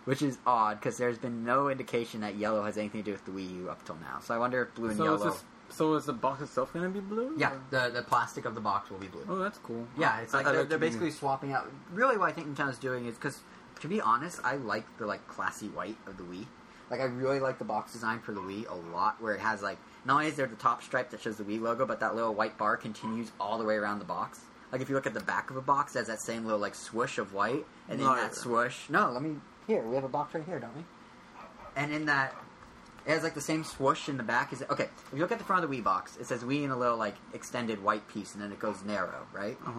which is odd, because there's been no indication that yellow has anything to do with the Wii U up till now, so I wonder if blue and so yellow... Is this, so is the box itself going to be blue? Yeah, the, the plastic of the box will be blue. Oh, that's cool. Yeah, it's like they're, they're basically swapping out... Really what I think Nintendo's doing is, because... To be honest, I like the, like, classy white of the Wii. Like, I really like the box design for the Wii a lot, where it has, like, not only is there the top stripe that shows the Wii logo, but that little white bar continues all the way around the box. Like, if you look at the back of a box, it has that same little, like, swoosh of white, and in that swoosh... No, let me... Here, we have a box right here, don't we? And in that... It has, like, the same swoosh in the back. Is it, okay, if you look at the front of the Wii box, it says Wii in a little, like, extended white piece, and then it goes narrow, right? Uh-huh.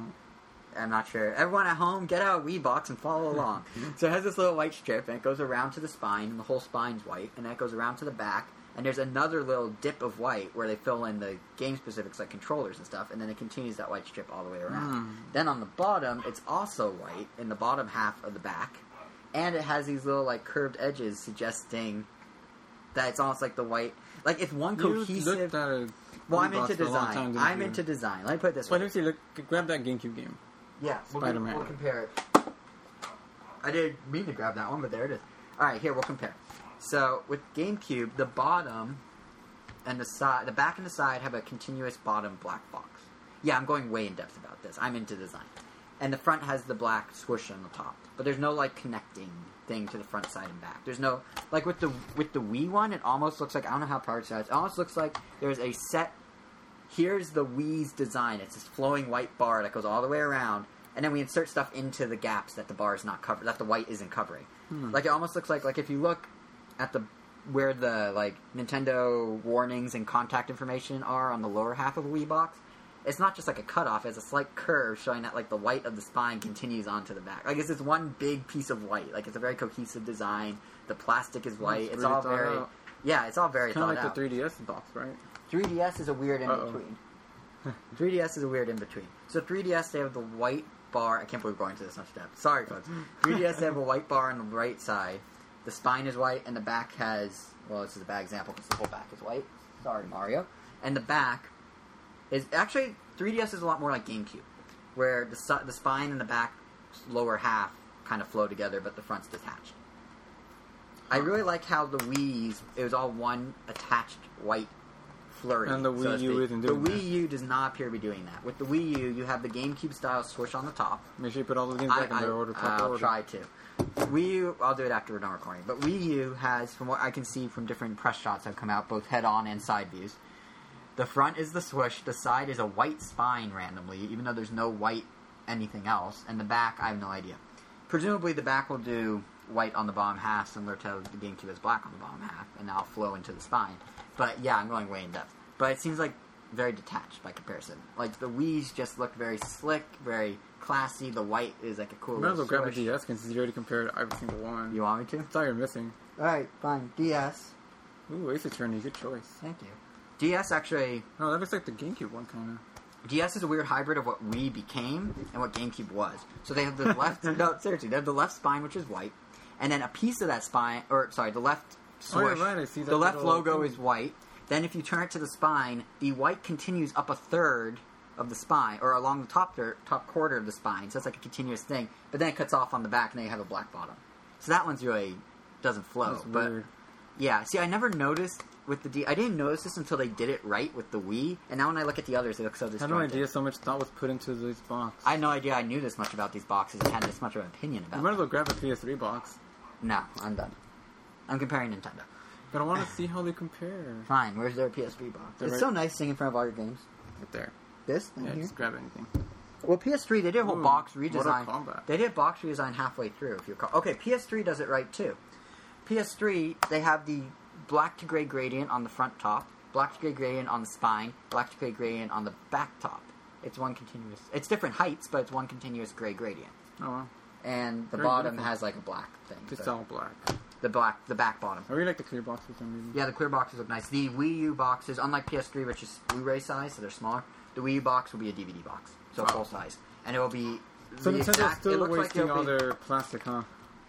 I'm not sure. Everyone at home, get out a Wii box and follow along. So it has this little white strip, and it goes around to the spine, and the whole spine's white, and then it goes around to the back, and there's another little dip of white where they fill in the game specifics, like controllers and stuff, and then it continues that white strip all the way around. Mm. Then on the bottom, it's also white, in the bottom half of the back, and it has these little, like, curved edges suggesting that it's almost like the white... Like, it's one cohesive... Well, I'm into design. I'm into design. Let me put it this way. Why don't you look, grab that GameCube game. Yeah, we'll, do, we'll compare it. I didn't mean to grab that one, but there it is. Alright, here, we'll compare. So, with GameCube, the bottom and the side, the back and the side have a continuous bottom black box. Yeah, I'm going way in depth about this. I'm into design. And the front has the black swoosh on the top. But there's no, like, connecting thing to the front side and back. There's no... Like, with the with the Wii one, it almost looks like... I don't know how powered it is. It almost looks like there's a set... Here's the Wii's design. It's this flowing white bar that goes all the way around, and then we insert stuff into the gaps that the bar is not covered, that the white isn't covering. Hmm. Like, it almost looks like, like, if you look at the, where the, like, Nintendo warnings and contact information are on the lower half of a Wii box, it's not just, like, a cutoff, it's a slight curve showing that, like, the white of the spine continues onto the back. Like, it's this one big piece of white. Like, it's a very cohesive design. The plastic is white. It's, it's all very... Out. Yeah, it's all very thought out. It's kind of like out. The three D S box, right? three D S is a weird in-between. three D S is a weird in-between. So three D S, they have the white bar... I can't believe we're going into this much depth. Sorry, folks. three D S, they have a white bar on the right side, The spine is white, and the back has... Well, this is a bad example because the whole back is white. Sorry, Mario. And the back is... Actually, three D S is a lot more like GameCube, where the, the spine and the back lower half kind of flow together, but the front's detached. I really like how the Wii's... It was all one attached white flurry. And the Wii so U isn't doing that. The Wii that. U does not appear to be doing that. With the Wii U, you have the GameCube-style swoosh on the top. Make sure you put all the games back I, in their order. Proper I'll order. try to. Wii U... I'll do it after we're done recording. But Wii U has, from what I can see from different press shots that have come out, both head-on and side views, the front is the swoosh, the side is a white spine randomly, even though there's no white anything else, and the back, I have no idea. Presumably the back will do white on the bottom half, similar to the GameCube is black on the bottom half, and that'll flow into the spine. But yeah, I'm going way in depth. But it seems like very detached by comparison. Like the Wii's just look very slick, very classy. The white is like a cool. Might as well grab a D S because you already compared every single one. You want me to? That's all you're missing. All right, fine. D S. Ooh, Ace Attorney, good choice. Thank you. D S actually. No, that looks like the GameCube one kind of. D S is a weird hybrid of what Wii became and what GameCube was. So they have the left... No, seriously, they have the left spine, which is white, and then a piece of that spine... Or, sorry, the left... Swoosh, oh, right, I see that the left logo thing. Is white. Then if you turn it to the spine, the white continues up a third of the spine, or along the top third, top quarter of the spine, so it's like a continuous thing. But then it cuts off on the back, and then you have a black bottom. So that one's really... doesn't flow. That's but weird. Yeah, see, I never noticed... With the D, I didn't notice this until they did it right with the Wii, and now when I look at the others, they look so disjointed. I had no idea so much thought was put into these boxes. I had no idea I knew this much about these boxes and had this much of an opinion about them. You might as well grab a P S three box. No, I'm done. I'm comparing Nintendo. But I want to see how they compare. Fine, where's their P S three box? They're it's right so nice seeing in front of all your games. Right there. This thing yeah, here? Just grab anything. Well, P S three, they did a whole Ooh, box redesign. What a they did box redesign halfway through. If you recall. Okay, P S three does it right, too. P S three, they have the... black to gray gradient on the front top, black to gray gradient on the spine, black to gray gradient on the back top. It's one continuous... It's different heights, but it's one continuous gray gradient. Oh, wow. And the Very bottom beautiful. has, like, a black thing. It's so all black. The black, the back bottom. I really like the clear boxes. I'm yeah, the clear boxes look nice. The Wii U boxes, unlike P S three, which is Blu-ray size, so they're smaller, the Wii U box will be a D V D box, so wow. full size. And it will be... So Nintendo's exact, still wasting like all be, their plastic, huh?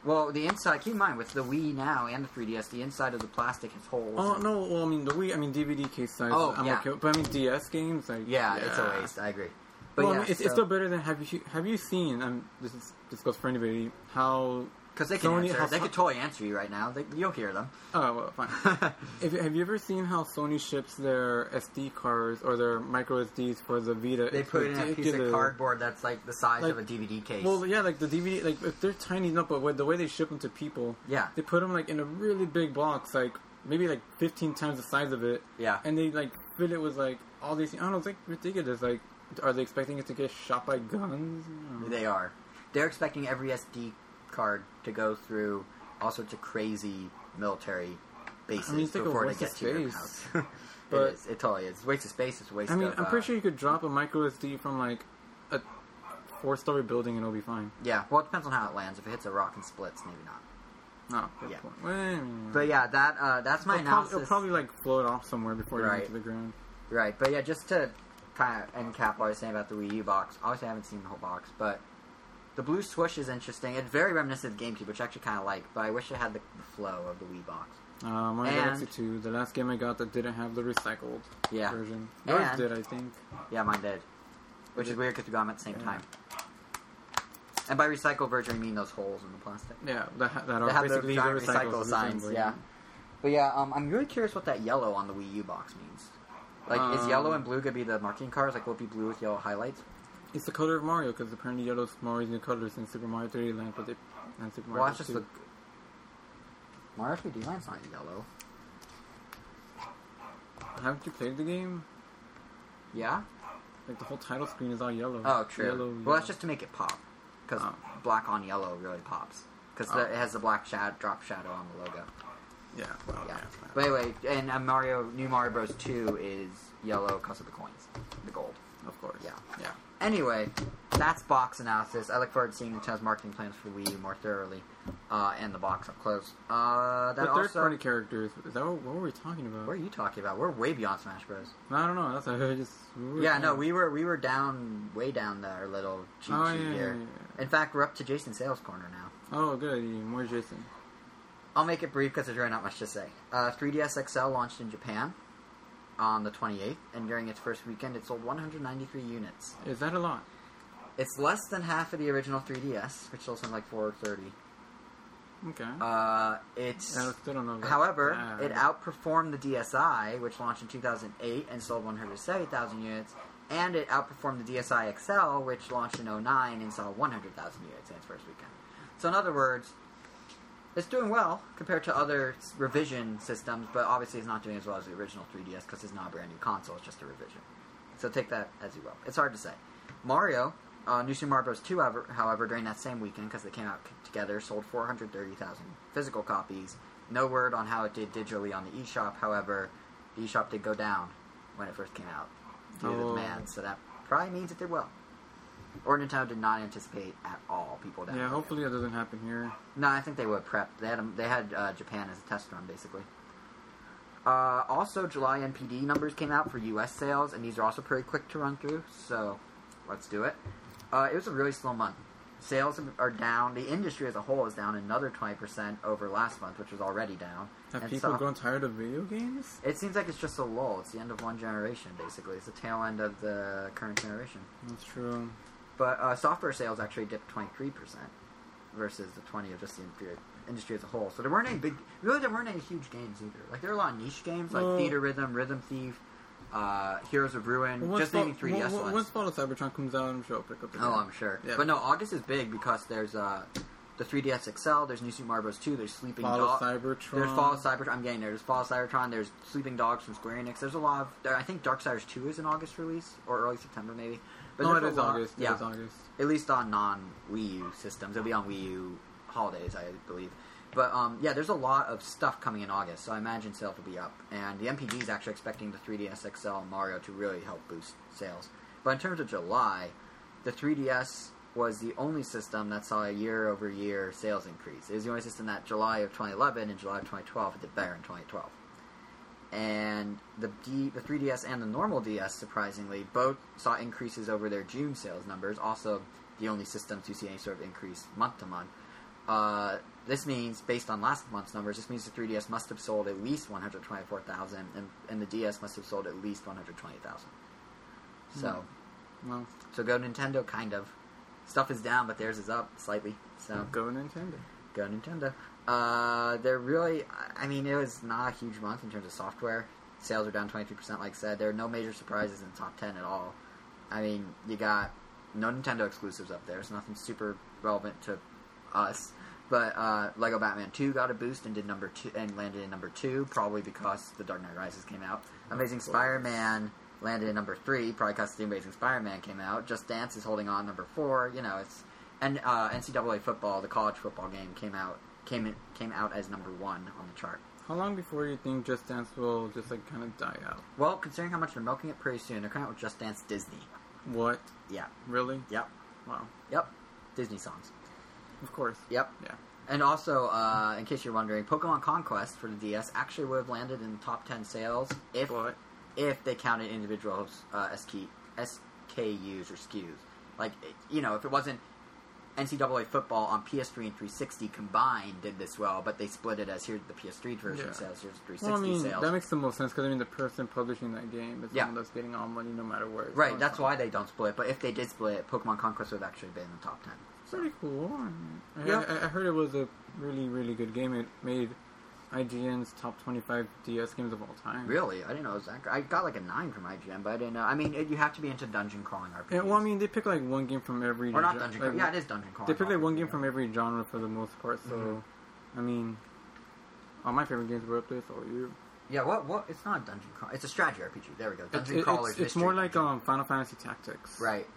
Well, the inside... Keep in mind, with the Wii now and the three D S, the inside of the plastic has holes. Oh, no, well, I mean, the Wii... I mean, D V D case size. Oh, I'm yeah. Okay, but, I mean, D S games, like... Yeah, yeah. It's a waste. I agree. But, well, yeah, I mean, it's, so. it's still better than... Have you have you seen... Um, this is, this goes for anybody. How... Because they can Sony answer. Has, they could totally answer you right now. They, you'll hear them. Oh, well, fine. if, have you ever seen how Sony ships their S D cards or their micro S Ds for the Vita? They put it in a piece of cardboard that's like the size like, of a D V D case. Well, yeah, like the D V D, like if they're tiny enough, but the way they ship them to people, yeah, they put them like in a really big box, like maybe like fifteen times the size of it. Yeah, and they like fit it with like all these things. I don't know, it's like ridiculous. Like, are they expecting it to get shot by guns? No. They are. They're expecting every S D card to go through all sorts of crazy military bases I mean, before they get to your house. it is. It totally is. It's a waste of space. It's a waste of... I mean, of, I'm pretty uh, sure you could drop a micro S D from, like, a four-story building and it'll be fine. Yeah. Well, it depends on how it lands. If it hits a rock and splits, maybe not. No. Good yeah. point. Well, but, yeah, that uh, that's my it'll analysis. Prob- it'll probably, like, float off somewhere before right. you get to the ground. Right. But, yeah, just to kind of end cap what I was saying about the Wii U box. Obviously, I haven't seen the whole box, but... The blue swoosh is interesting. It's very reminiscent of GameCube, which I actually kind of like, but I wish it had the, the flow of the Wii box. Uh, Mario Galaxy two, the last game I got that didn't have the recycled yeah. version. Yours did, I think. Yeah, mine did. Which is weird because we got them at the same yeah. time. And by recycled version, I mean those holes in the plastic. Yeah, that, that are basically the recycle signs. Yeah. But yeah, um, I'm really curious what that yellow on the Wii U box means. Like, um, is yellow and blue going to be the marking cars? Like, will it be blue with yellow highlights? It's the color of Mario, because apparently yellow is Mario's new colors in Super Mario three D Land, but they... And Super Mario well, that's just the... Mario three D Land's not yellow. Haven't you played the game? Yeah? Like, the whole title screen is all yellow. Oh, true. Yellow, well, yellow. That's just to make it pop. Because oh. black on yellow really pops. Because oh. it has the black shadow, drop shadow on the logo. Yeah. Well, yeah. yeah. But anyway, and uh, Mario... New Mario Bros. two is yellow because of the coins. The gold. Of course. Yeah. Yeah. Anyway, that's box analysis. I look forward to seeing Nintendo's marketing plans for Wii U more thoroughly, uh, and the box up close. Uh, that the third-party characters, is that what, what were we talking about? What are you talking about? We're way beyond Smash Bros. I don't know. That's I just. We yeah, down. no, we were we were down way down our little cheat oh, sheet yeah, here. Yeah, yeah, yeah. In fact, we're up to Jason's sales corner now. Oh, good. More Jason. I'll make it brief because there's really not much to say. Uh, three D S X L launched in Japan on the twenty-eighth, and during its first weekend, it sold one hundred ninety-three units. Is that a lot? It's less than half of the original three D S, which sold something like four thirty. Okay. Uh, it's, I still don't know that. However, yeah, it outperformed the D S I, which launched in two thousand eight and sold one hundred seventy thousand units, and it outperformed the D S I X L, which launched in oh nine and sold one hundred thousand units in its first weekend. So in other words, it's doing well compared to other revision systems, but obviously it's not doing as well as the original three D S because it's not a brand new console, it's just a revision. So take that as you will. It's hard to say. Mario, uh, New Super Mario Bros. two, however, during that same weekend, because they came out together, sold four hundred thirty thousand physical copies. No word on how it did digitally on the eShop, however, the eShop did go down when it first came out due oh. to the demand, so that probably means it did well. Or Nintendo did not anticipate at all people down. Yeah, there. Hopefully that doesn't happen here. No, I think they would prep. They had them, they had uh, Japan as a test run, basically. Uh, also, July N P D numbers came out for U S sales, and these are also pretty quick to run through, so let's do it. Uh, it was a really slow month. Sales are down. The industry as a whole is down another twenty percent over last month, which was already down. Have and people so, grown tired of video games? It seems like it's just a lull. It's the end of one generation, basically. It's the tail end of the current generation. That's true. But uh, software sales actually dipped twenty-three percent versus the twenty of just the industry as a whole. So there weren't any big, really there weren't any huge games either. Like there were a lot of niche games like uh, Theatrhythm, Rhythm Thief, uh, Heroes of Ruin, well, just naming three D S well, ones. Once Fall Cybertron comes out, I'm sure I'll pick up the game. Oh, I'm sure. Yeah. But no, August is big because there's uh, the three D S X L, there's New Super Mario Bros. two, there's Sleeping Dogs. Fall Cybertron. There's Fall Cybertron. I'm getting there. There's Fall Cybertron, there's Sleeping Dogs from Square Enix. There's a lot of, I think Darkstalkers two is an August release, or early September maybe. But no, it is lot, August. It yeah, is August. At least on non-Wii U systems. It'll be on Wii U holidays, I believe. But, um, yeah, there's a lot of stuff coming in August, so I imagine sales will be up. And the M P D is actually expecting the three D S X L and Mario to really help boost sales. But in terms of July, the three D S was the only system that saw a year-over-year sales increase. It was the only system that July of twenty eleven and July of twenty twelve, it did better in twenty twelve. And the D, the three D S and the normal D S, surprisingly, both saw increases over their June sales numbers. Also, the only systems to see any sort of increase month to month. Uh, this means, based on last month's numbers, this means the three D S must have sold at least one hundred twenty-four thousand, and, and the D S must have sold at least one hundred twenty thousand. So, hmm. well. so go Nintendo, kind of. Stuff is down, but theirs is up slightly. So go Nintendo. Go Nintendo. Uh, they're really, I mean, it was not a huge month in terms of software. Sales are down twenty-three percent, like I said. There are no major surprises in the top ten at all. I mean, you got no Nintendo exclusives up there, so nothing super relevant to us. But uh, Lego Batman two got a boost and did number two and landed in number two, probably because The Dark Knight Rises came out. Amazing Spider-Man landed in number three, probably because The Amazing Spider-Man came out. Just Dance is holding on number four. You know, it's and uh, N C double A football, the college football game, came out. Came in, came out as number one on the chart. How long before you think Just Dance will just like kind of die out? Well, considering how much they're milking it, pretty soon they're coming out with Just Dance Disney. What? Yeah. Really? Yep. Wow. Yep. Disney songs. Of course. Yep. Yeah. And also, uh, in case you're wondering, Pokemon Conquest for the D S actually would have landed in the top ten sales if what? if they counted individual uh, S K, S K Us or S K Us. Like, you know, if it wasn't. N C double A football on P S three and three sixty combined did this well, but they split it as here's the P S three version yeah. sales, here's the three sixty well, I mean, sales. That makes the most sense because I mean the person publishing that game is yeah. the one that's getting all money no matter where. It's right, that's on. Why they don't split it. But if they did split it, Pokemon Conquest would have actually been in the top ten. So. Pretty cool. I, yeah. I, I heard it was a really really good game. It made I G N's top twenty-five D S games of all time. Really? I didn't know it was that good. I got like a nine from I G N, but I didn't know. I mean, it, you have to be into dungeon crawling R P Gs. Yeah, well, I mean, they pick like one game from every... Or not dungeon crawling. Like, yeah, it is dungeon crawling. They pick like one game from every genre for the most part, so... Mm-hmm. I mean... All my favorite games were up there, so you... Yeah, what? What? It's not a dungeon crawler. It's a strategy R P G. There we go. Dungeon it, it, crawlers. It's, it's more like um, Final Fantasy Tactics. Right.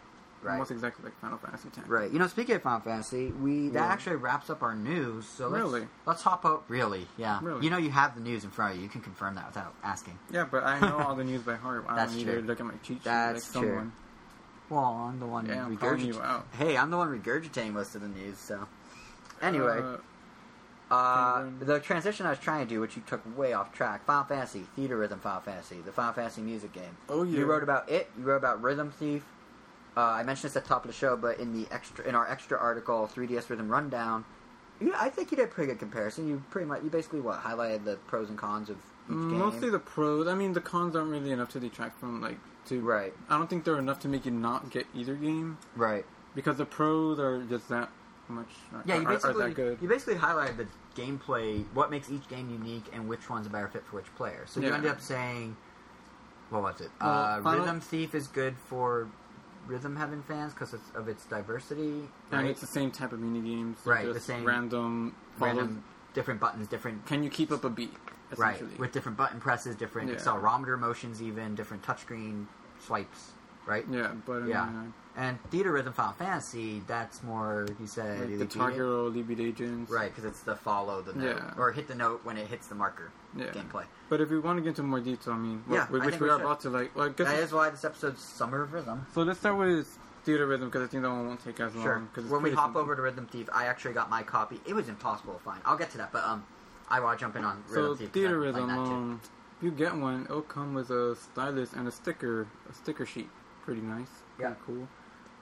Right. Almost exactly like Final Fantasy X. Right. You know, speaking of Final Fantasy, we that yeah. actually wraps up our news. So let's, really? let's hop out. Really? Yeah. Really? You know, you have the news in front of you. You can confirm that without asking. Yeah, but I know all the news by heart. I That's don't need true. to look at my cheat sheet. That's like true. Someone. Well, I'm the one yeah, regurgitating. Hey, I'm the one regurgitating most of the news. So anyway, uh, uh, the transition I was trying to do, which you took way off track. Final Fantasy, Theatrhythm Final Fantasy, the Final Fantasy music game. Oh yeah. You wrote about it. You wrote about Rhythm Thief. Uh, I mentioned this at the top of the show, but in the extra in our extra article, three D S Rhythm Rundown, You, I think you did a pretty good comparison. You pretty much, you basically what highlighted the pros and cons of each game. Mostly the pros. I mean, the cons aren't really enough to detract from, like, to right. I don't think they're enough to make you not get either game. Right. Because the pros are just that much. Yeah, are, you basically are that good. You basically highlighted the gameplay, what makes each game unique, and which one's a better fit for which player. So yeah. you ended up saying, what was it? Well, uh, Rhythm Thief is good for Rhythm Heaven fans because of its diversity. Right? And it's the same type of minigames. Right, the same. Random, random, different buttons, different. Can you keep up a beat? Right, with different button presses, different yeah. accelerometer motions, even different touchscreen swipes. Right? Yeah, but yeah. Uh, and Theatrhythm Final Fantasy, that's more, you said, like the target or lead agents. Right, because it's the follow the note yeah. or hit the note when it hits the marker yeah. gameplay. But if we want to get into more detail, I mean, yeah, we, I which we, we are should. about to, like, well, I guess that is why this episode's Summer of Rhythm. So let's start with Theatrhythm because I think that one won't take as long. Sure. When we hop simple. over to Rhythm Thief, I actually got my copy. It was impossible to find. I'll get to that, but um, I want to jump in on Rhythm so Thief. So Theatrhythm, um, if you get one, it'll come with a stylus and a sticker, a sticker sheet. Pretty nice. Yeah. Pretty cool.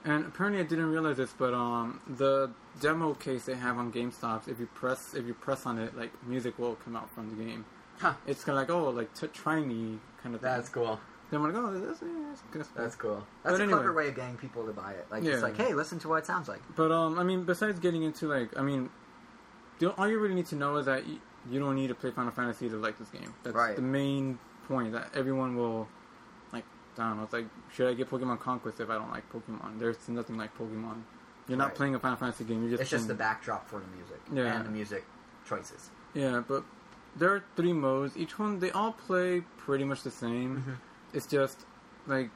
And apparently I didn't realize this, but um, the demo case they have on GameStop, if you press if you press on it, like, music will come out from the game. Huh. It's kind of like, oh, like, t- try me kind of thing. That's cool. Then I'm like, oh, this, this, this that's cool. That's but a anyway. clever way of getting people to buy it. Like, yeah. It's like, hey, listen to what it sounds like. But, um, I mean, besides getting into, like, I mean, all you really need to know is that you, you don't need to play Final Fantasy to like this game. That's right. the main point that everyone will... I don't know, it's like, should I get Pokemon Conquest if I don't like Pokemon? There's nothing like Pokemon. You're not right. playing a Final Fantasy game, you're just It's playing... just the backdrop for the music. Yeah. And the music choices. Yeah, but there are three modes. Each one, they all play pretty much the same. Mm-hmm. It's just, like,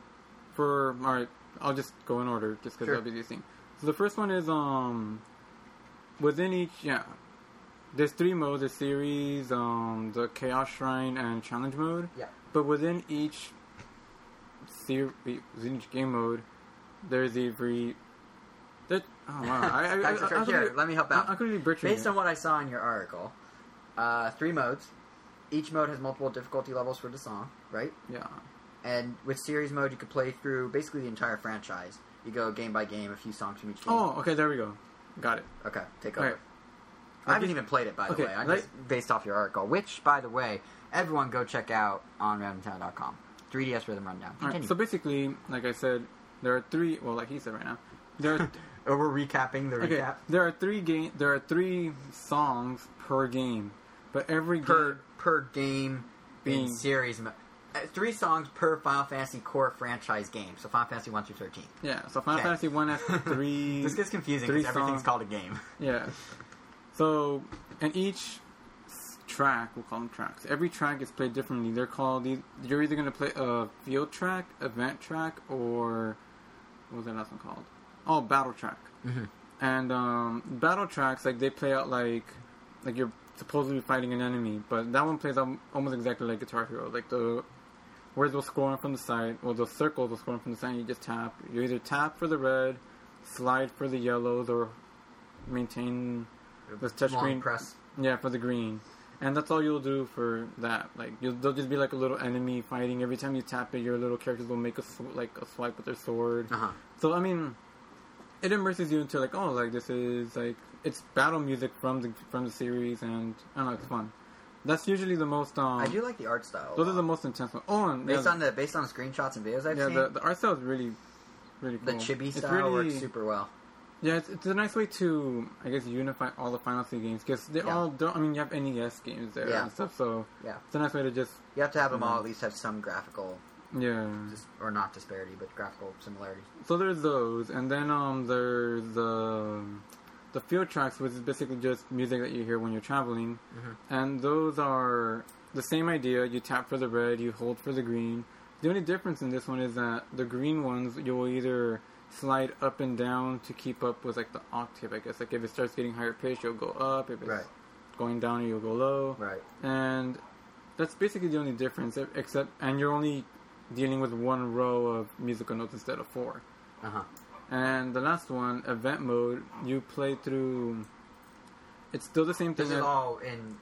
for... Alright, I'll just go in order, just because sure. that'll be the easiest thing. So the first one is, um... within each... Yeah. There's three modes. There's series, um, the Chaos Shrine, and Challenge Mode. Yeah. But within each... Theory, in each game mode, there's every. There, oh wow! I, I, I, I, I, here, I, let me help out. I, I couldn't be Based it. on what I saw in your article, uh, three modes. Each mode has multiple difficulty levels for the song, right? Yeah. And with series mode, you could play through basically the entire franchise. You go game by game, a few songs from each game. Oh, okay, there we go. Got it. Okay, take over. Right. I haven't even played it, by okay, the way. I'm let, just based off your article, which, by the way, everyone go check out on random town dot com. three D S Rhythm Rundown. All right, so basically, like I said, there are three... Well, like he said right now. There are th- We're recapping the okay, recap. There are three game. There are three songs per game. But every per, game... Per game being in series... Mo- uh, three songs per Final Fantasy core franchise game. So Final Fantasy one through thirteen. Yeah, so Final okay. Fantasy one has three... This gets confusing because everything's called a game. Yeah. So, and each... track, we'll call them tracks. Every track is played differently. They're called, you're either going to play a field track, event track, or what was that last one called? Oh, battle track. Mm-hmm. And um, battle tracks, like, they play out like like you're supposedly fighting an enemy, but that one plays out almost exactly like Guitar Hero. Like, the words will scroll from the side, or the circles will scroll from the side, and you just tap. You either tap for the red, slide for the yellows, or maintain the touch long screen. Press. Yeah, for the green. And that's all you'll do for that. Like, you'll, there'll just be like a little enemy fighting. Every time you tap it, your little characters will make a sw- like a swipe with their sword. Uh-huh. So I mean, it immerses you into like, oh, like this is like it's battle music from the from the series, and I don't know, it's fun. That's usually the most. Um, I do like the art style. Those are the most intense ones. Oh, and based yeah, on the based on the screenshots and videos I've yeah, seen, yeah, the, the art style is really, really cool. The chibi style really, works super well. Yeah, it's, it's a nice way to, I guess, unify all the Final Fantasy games, because they yeah. all don't, I mean, you have N E S games there yeah. and stuff, so yeah. it's a nice way to just... You have to have them all at least have some graphical, yeah, dis- or not disparity, but graphical similarities. So there's those, and then um, there's the, the field tracks, which is basically just music that you hear when you're traveling, mm-hmm. and those are the same idea, you tap for the red, you hold for the green. The only difference in this one is that the green ones, you'll either... slide up and down to keep up with like the octave, I guess. Like if it starts getting higher pitch, you'll go up. If it's right. going down, you'll go low. Right. And that's basically the only difference. Except, and you're only dealing with one row of musical notes instead of four. Uh huh. And the last one, event mode, you play through. It's still the same thing. This is all in.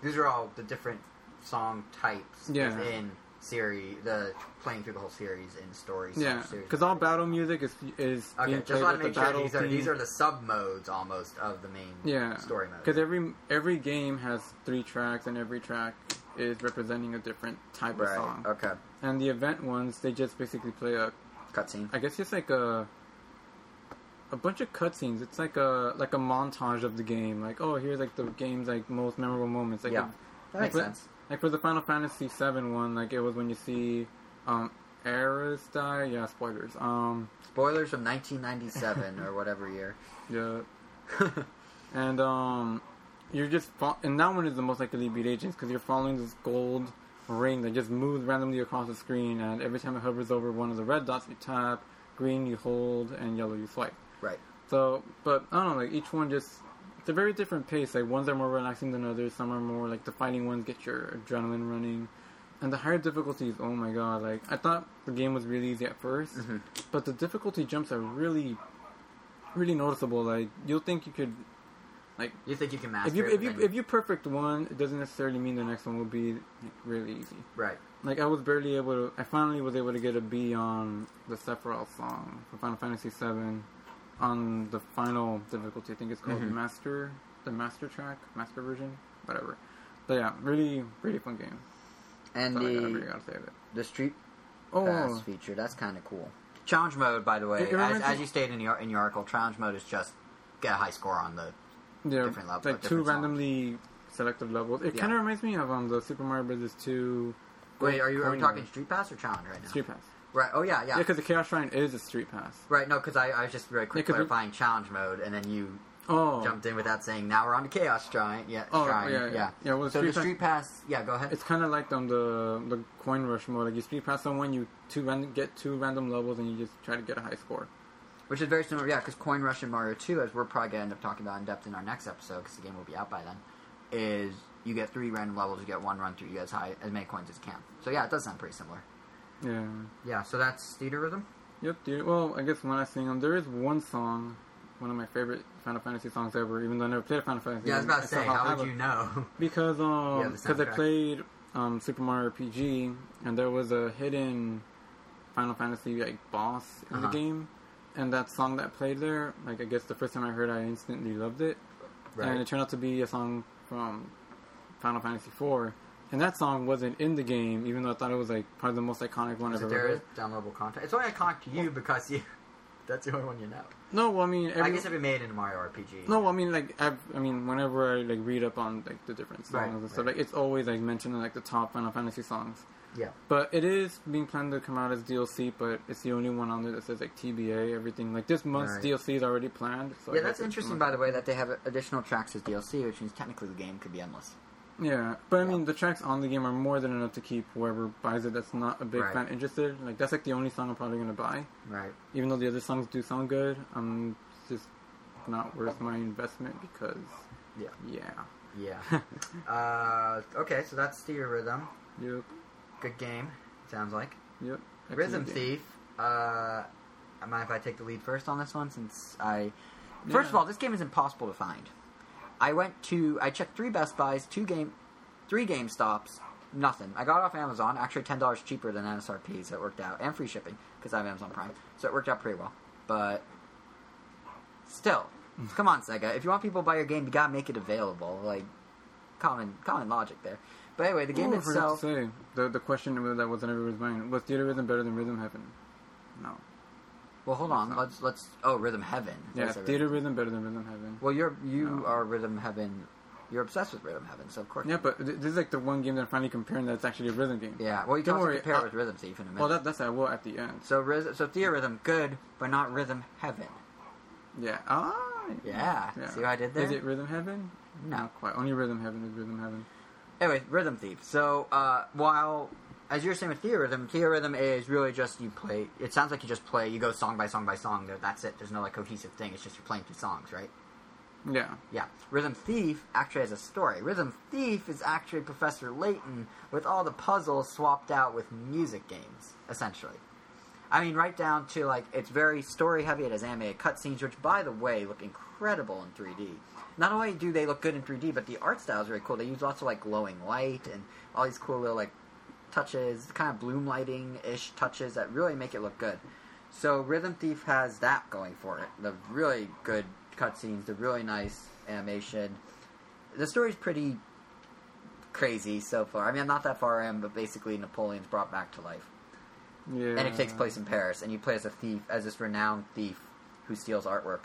These are all the different song types yeah. within series, the playing through the whole series and stories. Yeah, because all battle music is is okay. Being just want to make the sure these are, these are the sub modes almost of the main yeah. story mode. Because every every game has three tracks, and every track is representing a different type right. of song. Okay. And the event ones, they just basically play a cutscene. I guess it's like a a bunch of cutscenes. It's like a like a montage of the game. Like, oh, here's like the game's like most memorable moments. Like yeah, a, that makes like, sense. Like, for the Final Fantasy seven one, like, it was when you see, um, Aerith die? Yeah, spoilers. Um, spoilers from nineteen ninety-seven, or whatever year. Yeah. And, um, you're just, fo- and that one is the most likely to beat agents, because you're following this gold ring that just moves randomly across the screen, and every time it hovers over one of the red dots, you tap, green you hold, and yellow you swipe. Right. So, but, I don't know, like, each one just... It's a very different pace. Like, ones are more relaxing than others. Some are more, like, the fighting ones get your adrenaline running. And the higher difficulties, oh my god. Like, I thought the game was really easy at first. Mm-hmm. But the difficulty jumps are really, really noticeable. Like, you'll think you could, like... You think you can master if you, if you If you perfect one, it doesn't necessarily mean the next one will be, like, really easy. Right. Like, I was barely able to... I finally was able to get a B on the Sephiroth song for Final Fantasy seven. On the final difficulty, I think it's called mm-hmm. Master, the Master Track, Master Version, whatever. But yeah, really, really fun game. And so the, I gotta, really gotta say it. The Street oh. Pass feature, that's kind of cool. Challenge mode, by the way, it, it as, as you stated in your in your article, challenge mode is just get a high score on the yeah, different levels. Like two randomly songs. Selected levels. It yeah. kind of reminds me of um, the Super Mario Bros. two. Wait, are you are we talking Street Pass or challenge right now? Street Pass. Right, oh yeah, yeah. Yeah, because the Chaos Shrine is a street pass. Right, no, because I, I was just really quick yeah, clarifying we... challenge mode, and then you oh. jumped in with that saying, now we're on the Chaos Shrine. Yeah, oh, Shrine. yeah, yeah. yeah. yeah well, so street the street pass, pass, yeah, go ahead. It's kind of like um, the the coin rush mode. Like, you street pass someone, you two random, get two random levels, and you just try to get a high score. Which is very similar, yeah, because coin rush in Mario two, as we're probably going to end up talking about in depth in our next episode, because the game will be out by then, is you get three random levels, you get one run through, you get as, high, as many coins as you can. So yeah, it does sound pretty similar. Yeah. Yeah, so that's Theatrhythm? Yep, dude. Well, I guess when I sing them, there is one song, one of my favorite Final Fantasy songs ever, even though I never played a Final Fantasy. Yeah, I was about to say, how would you know? Because um, because I played um, Super Mario R P G, and there was a hidden Final Fantasy like boss in uh-huh. the game, and that song that played there, like I guess the first time I heard it, I instantly loved it. Right. And it turned out to be a song from Final Fantasy four. And that song wasn't in the game, even though I thought it was like probably the most iconic one I've ever heard. Downloadable content. It's only iconic to you because you—that's the only one you know. No, well, I mean, every, I guess it'd be made into Mario R P G. No, well, I mean, like, I've, I mean, whenever I like read up on like the different songs right, and stuff, right. like it's always like mentioned in like the top Final Fantasy songs. Yeah. But it is being planned to come out as D L C, but it's the only one on there that says like T B A. Everything like this month's right. D L C is already planned. So yeah, that's interesting. By the way, that they have additional tracks as D L C, which means technically the game could be endless. Yeah, but I mean, yeah. the tracks on the game are more than enough to keep whoever buys it that's not a big right. fan interested. Like, that's, like, the only song I'm probably going to buy. Right. Even though the other songs do sound good, um, it's just not worth my investment because... Yeah. Yeah. Yeah. uh, okay, so that's Theatrhythm. Yep. Good game, sounds like. Yep. Rhythm Thief. Uh, I mind if I take the lead first on this one since I... First yeah. of all, this game is impossible to find. I went to, I checked three Best Buys, two game, three GameStops, nothing. I got off Amazon, actually ten dollars cheaper than M S R P, so it worked out, and free shipping, because I have Amazon Prime, so it worked out pretty well. But, still, come on, Sega, if you want people to buy your game, you gotta make it available, like, common common logic there. But anyway, the game Ooh, itself... I forgot to say, the, the question that was in everybody's mind, was Theatrhythm better than Rhythm Heaven? No. Well, hold on. Let's let's. Oh, Rhythm Heaven. Yeah, Theatrhythm better than Rhythm Heaven. Well, you're you no. are Rhythm Heaven. You're obsessed with Rhythm Heaven, so of course. Yeah, but th- this is like the one game that I'm finally comparing that's actually a rhythm game. Yeah. Well, you can also worry, compare I, it with Rhythm Thief in a minute. Well, that, that's I will at the end. So so Theatrhythm good, but not Rhythm Heaven. Yeah. Ah. Yeah. yeah. See what I did there? Is it Rhythm Heaven? No. Not quite. Only Rhythm Heaven is Rhythm Heaven. Anyway, Rhythm Thief. So uh, while. As you were saying with Theatrhythm, Theatrhythm is really just you play... It sounds like you just play, you go song by song by song, that's it. There's no, like, cohesive thing. It's just you're playing through songs, right? Yeah. Yeah. Rhythm Thief actually has a story. Rhythm Thief is actually Professor Layton with all the puzzles swapped out with music games, essentially. I mean, right down to, like, it's very story-heavy. It has animated cutscenes, which, by the way, look incredible in three D. Not only do they look good in three D, but the art style is really cool. They use lots of, like, glowing light and all these cool little, like... touches, kind of bloom lighting-ish touches that really make it look good. So Rhythm Thief has that going for it. The really good cutscenes, the really nice animation. The story's pretty crazy so far. I mean, I'm not that far in, but basically Napoleon's brought back to life. Yeah. And it takes place in Paris, and you play as a thief, as this renowned thief who steals artwork.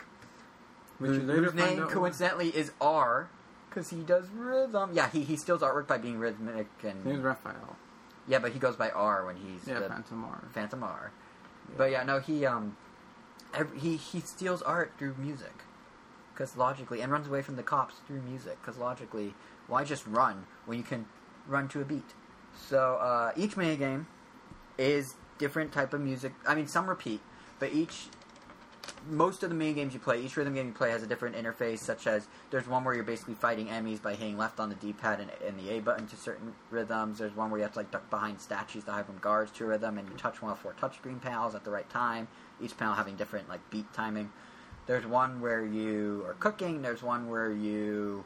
Which whose, whose name, coincidentally, is R, because he does rhythm. Yeah, he, he steals artwork by being rhythmic and... He's Raphael. Yeah, but he goes by R when he's... Yeah, the Phantom R. Phantom R. Yeah. But yeah, no, he, um... Every, he, he steals art through music. Because logically... And runs away from the cops through music. Because logically, why just run when you can run to a beat? So, uh, each minigame is different type of music. I mean, some repeat, but each... Most of the mini games you play, each rhythm game you play has a different interface, such as there's one where you're basically fighting enemies by hitting left on the D-pad and, and the A button to certain rhythms. There's one where you have to like duck behind statues to hide from guards to a rhythm, and you touch one of four touchscreen panels at the right time, each panel having different like beat timing. There's one where you are cooking. There's one where you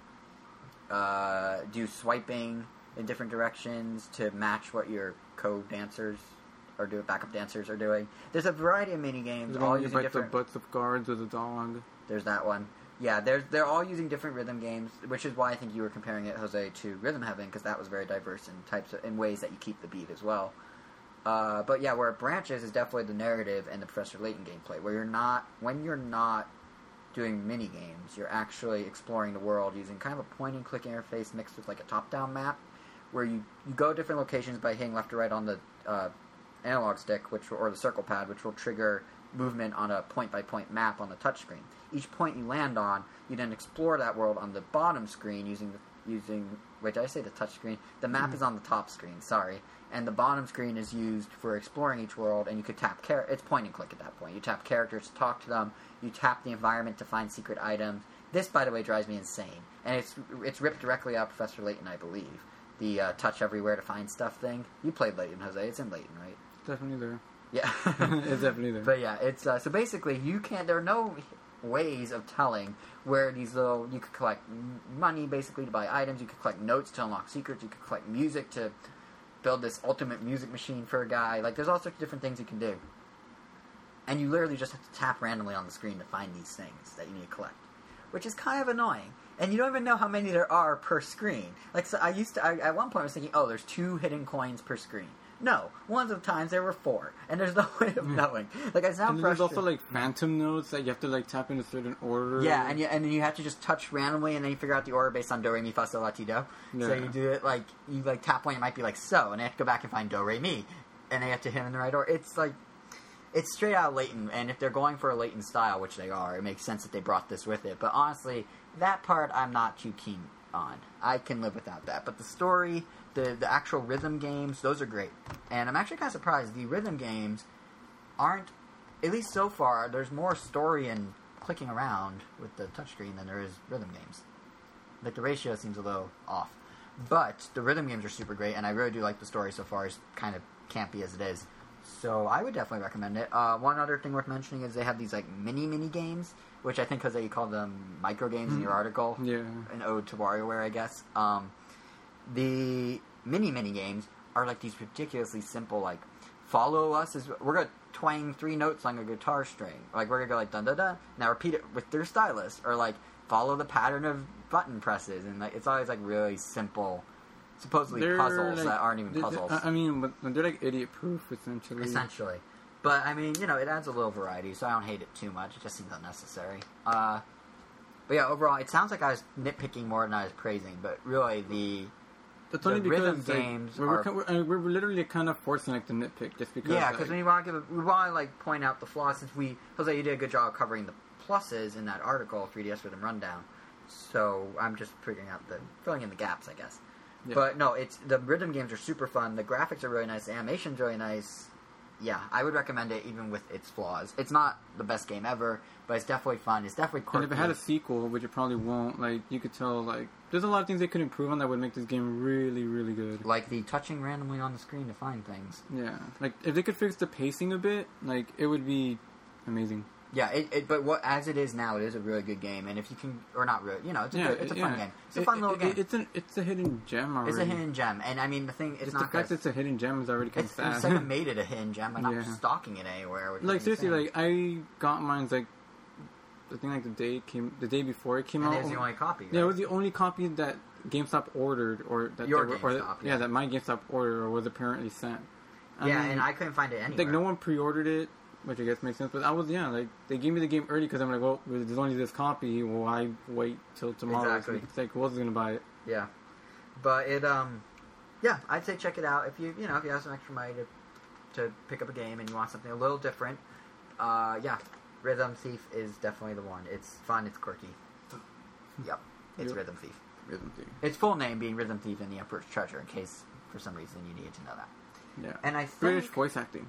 uh, do swiping in different directions to match what your co-dancers or do backup dancers are doing. There's a variety of mini games. All using like different. The butts of guards or the dog. There's that one. Yeah, they're they're all using different rhythm games, which is why I think you were comparing it, Jose, to Rhythm Heaven, because that was very diverse in types of, in ways that you keep the beat as well. Uh, but yeah, where it branches is definitely the narrative and the Professor Layton gameplay, where you're not when you're not doing mini games, you're actually exploring the world using kind of a point and click interface mixed with like a top down map, where you you go different locations by hitting left or right on the uh, analog stick, which will, or the circle pad, which will trigger movement on a point-by-point map on the touchscreen. Each point you land on, you then explore that world on the bottom screen using the, using. Wait, did I say the touchscreen? The map mm. is on the top screen. Sorry, and the bottom screen is used for exploring each world, and you could tap char- It's point and click at that point. You tap characters to talk to them. You tap the environment to find secret items. This, by the way, drives me insane, and it's it's ripped directly out of Professor Layton, I believe. The uh, touch everywhere to find stuff thing. You played Layton, Jose. It's in Layton, right? Definitely there. Yeah. It's definitely there. But yeah, it's uh, so basically you can't, there are no ways of telling where these little, you could collect money basically to buy items, you could collect notes to unlock secrets, you could collect music to build this ultimate music machine for a guy. Like there's all sorts of different things you can do. And you literally just have to tap randomly on the screen to find these things that you need to collect, which is kind of annoying. And you don't even know how many there are per screen. Like so I used to, I, at one point I was thinking, oh, there's two hidden coins per screen. No, ones of times there were four, and there's no way of knowing. Like I sound frustrated. There's also like phantom notes that you have to like tap in a certain order. Yeah, and you, and then you have to just touch randomly, and then you figure out the order based on do re mi fa sol la ti do. Yeah. So you do it like you like tap one, it might be like so, and they have to go back and find do re mi, and they have to hit in the right order. It's like it's straight out of Layton, and if they're going for a Layton style, which they are, it makes sense that they brought this with it. But honestly, that part I'm not too keen on. I can live without that, but the story. The the actual rhythm games, those are great. And I'm actually kind of surprised the rhythm games aren't, at least so far, there's more story and clicking around with the touchscreen than there is rhythm games. Like, the ratio seems a little off. But the rhythm games are super great, and I really do like the story so far. It's kind of campy as it is. So I would definitely recommend it. Uh, one other thing worth mentioning is they have these, like, mini-mini games, which I think, because you call them micro games mm-hmm. in your article. Yeah. An ode to WarioWare, I guess. Um... The mini mini games are like these ridiculously simple, like follow us is we're gonna twang three notes on a guitar string, like we're gonna go like dun dun dun. Now repeat it with your stylus, or like follow the pattern of button presses, and like it's always like really simple, supposedly they're puzzles like, that aren't even puzzles. I mean, they're like idiot proof essentially. Essentially, but I mean, you know, it adds a little variety, so I don't hate it too much. It just seems unnecessary. Uh, but yeah, overall, it sounds like I was nitpicking more than I was praising, but really the It's only the because games like, we're, are, we're, we're literally kind of forcing like to nitpick just because. Yeah, because like, we want to give a, we want to like point out the flaws since we Jose, you did a good job covering the pluses in that article, three D S Rhythm Rundown. So I'm just figuring out the filling in the gaps, I guess. Yeah. But no, it's the rhythm games are super fun. The graphics are really nice. The animation's really nice. Yeah, I would recommend it even with its flaws. It's not the best game ever, but it's definitely fun. It's definitely quirky. And if it had a sequel, which it probably won't, like, you could tell, like, there's a lot of things they could improve on that would make this game really, really good. Like the touching randomly on the screen to find things. Yeah. Like, if they could fix the pacing a bit, like, it would be amazing. Yeah, it, it, but what as it is now, it is a really good game, and if you can, or not really, you know, it's a, yeah, good, it's a yeah. fun game. It's a fun it, little it, game. It's an it's a hidden gem already. It's a hidden gem, and I mean the thing, it's, it's not the fact it's a hidden gem is already kind of sad. It's like it made it a hidden gem, and yeah. not stalking it anywhere. Like seriously, like I got mine like I think like the day it came the day before it came and out. It was the only copy. Right? Yeah, it was the only copy that GameStop ordered, or that your were, GameStop, or that, yeah. yeah, that my GameStop ordered or was apparently sent. I yeah, mean, and I couldn't find it anywhere. Like no one pre-ordered it. Which I guess makes sense, but I was, yeah, like, they gave me the game early because I'm like, well, there's only this copy, well, I wait till tomorrow. Exactly. So it's like, who else is going to buy it? Yeah. But it, um, yeah, I'd say check it out. If you, you know, if you have some extra money to to pick up a game and you want something a little different, uh, yeah, Rhythm Thief is definitely the one. It's fun, it's quirky. Yep. It's yep. Rhythm Thief. Rhythm Thief. Its full name being Rhythm Thief and the Emperor's Treasure, in case, for some reason, you needed to know that. Yeah. And I think... British voice acting.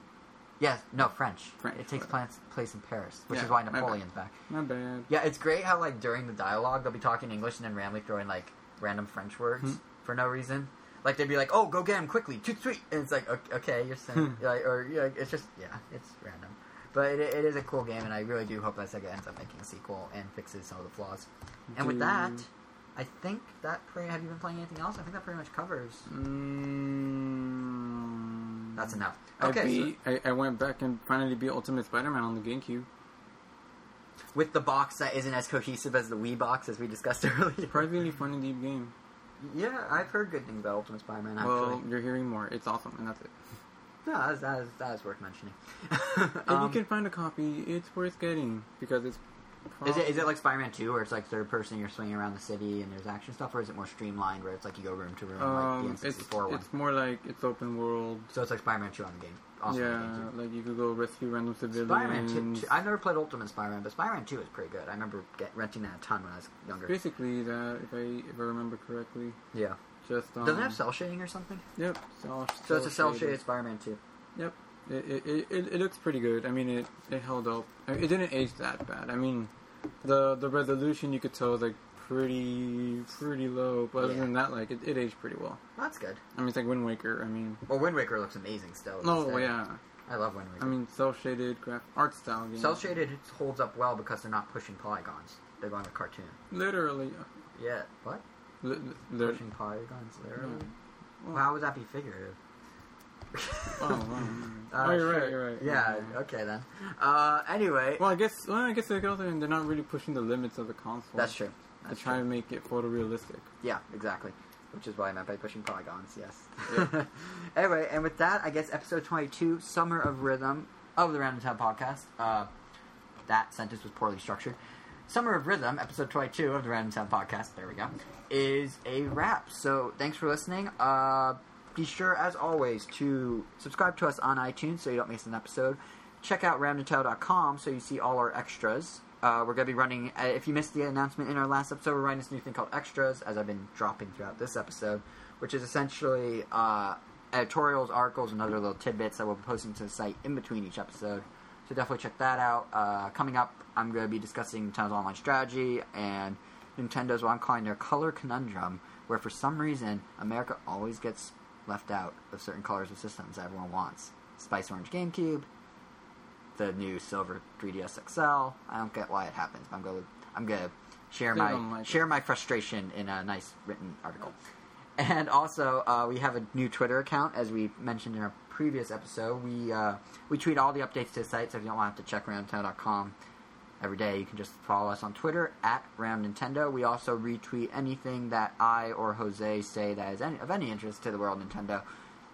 Yes, no, French. French it takes place, place in Paris, which yeah, is why Napoleon's my back. My bad. Yeah, it's great how, like, during the dialogue, they'll be talking English and then randomly throwing, like, random French words hmm. for no reason. Like, they'd be like, oh, go get him quickly, toot sweet. And it's like, okay, you're saying, like, or, you know, it's just, yeah, it's random. But it, it is a cool game, and I really do hope that Sega ends up making a sequel and fixes some of the flaws. And Dude. with that, I think that pretty, have you been playing anything else? I think that pretty much covers. Mm. That's enough. Okay, I, beat, so, I, I went back and finally beat Ultimate Spider-Man on the GameCube. With the box that isn't as cohesive as the Wii box, as we discussed earlier. It's probably a really fun and deep game. Yeah, I've heard good things about Ultimate Spider-Man, actually. Well, you're hearing more. It's awesome, and that's it. No, that is, that is, that is worth mentioning. If um, you can find a copy, it's worth getting, because it's... Is it, is it like Spider-Man two, where it's like third person, you're swinging around the city, and there's action stuff, or is it more streamlined, where it's like you go room to room, um, like the N sixty-four it's, one? It's more like it's open world. So it's like Spider-Man two on the game. Also yeah, on the game like you could go rescue random civilians. Spider-Man two, I've never played Ultimate Spider-Man, but Spider-Man two is pretty good. I remember get, renting that a ton when I was younger. It's basically that, if I if I remember correctly. Yeah. Just um, doesn't it have cell shading or something? Yep. Cell, so cell it's a cell shaded, shaded Spider-Man two. Yep. It, it it it looks pretty good. I mean, it, it held up. I mean, it didn't age that bad. I mean, the the resolution you could tell is like pretty pretty low. But yeah. other than that, like it, it aged pretty well. That's good. I mean, it's like Wind Waker. I mean, well, Wind Waker looks amazing still. Oh no, yeah, I love Wind Waker. I mean, cell shaded graph art style game. Cell shaded holds up well because they're not pushing polygons. They're going with cartoon. Literally. Yeah. What? L- l- pushing polygons literally. No. Well, how would that be figurative? oh, um, uh, oh, you're sure. right, you're right. Yeah, yeah. Okay then. Uh, anyway. Well, I guess, well, I guess they're not really pushing the limits of the console. That's true. That's to try true. and make it photorealistic. Yeah, exactly. Which is why I meant by pushing polygons. Yes. Yeah. Anyway, and with that, I guess episode twenty-two, Summer of Rhythm of the Random Tab Podcast. Uh, that sentence was poorly structured. Summer of Rhythm, episode twenty-two of the Random Tab Podcast. There we go. Is a wrap. So thanks for listening. Uh. Be sure, as always, to subscribe to us on iTunes so you don't miss an episode. Check out random tab dot com so you see all our extras. Uh, we're going to be running, uh, if you missed the announcement in our last episode, we're running this new thing called Extras, as I've been dropping throughout this episode, which is essentially uh, editorials, articles, and other little tidbits that we'll be posting to the site in between each episode. So definitely check that out. Uh, coming up, I'm going to be discussing Nintendo's online strategy and Nintendo's what I'm calling their color conundrum, where for some reason, America always gets left out of certain colors of systems that everyone wants. Spice Orange GameCube, the new silver three D S X L. I don't get why it happens, but I'm gonna I'm gonna share they my like share it. my frustration in a nice written article. And also, uh, we have a new Twitter account, as we mentioned in our previous episode. We uh, we tweet all the updates to the site, so if you don't want to have to check round nintendo dot com every day, you can just follow us on Twitter at round nintendo. We also retweet anything that I or Jose say that is any, of any interest to the world Nintendo.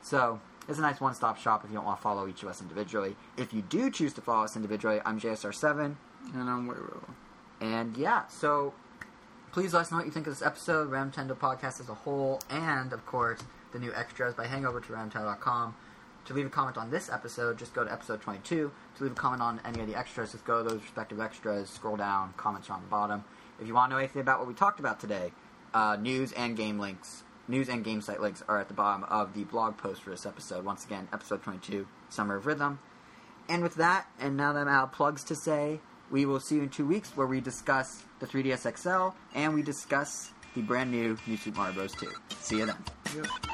So it's a nice one-stop shop if you don't want to follow each of us individually. If you do choose to follow us individually, I'm J S R seven. And I'm Wero. And yeah, so please let us know what you think of this episode, Round Nintendo Podcast as a whole, and of course the new extras by heading over to round nintendo dot com. To leave a comment on this episode, just go to episode twenty-two. To leave a comment on any of the extras, just go to those respective extras, scroll down, comments are on the bottom. If you want to know anything about what we talked about today, uh, news and game links, news and game site links are at the bottom of the blog post for this episode. Once again, episode twenty-two, Summer of Rhythm. And with that, and now that I'm out of plugs to say, we will see you in two weeks where we discuss the three D S X L and we discuss the brand new New Super Mario Bros. two. See you then. Yep.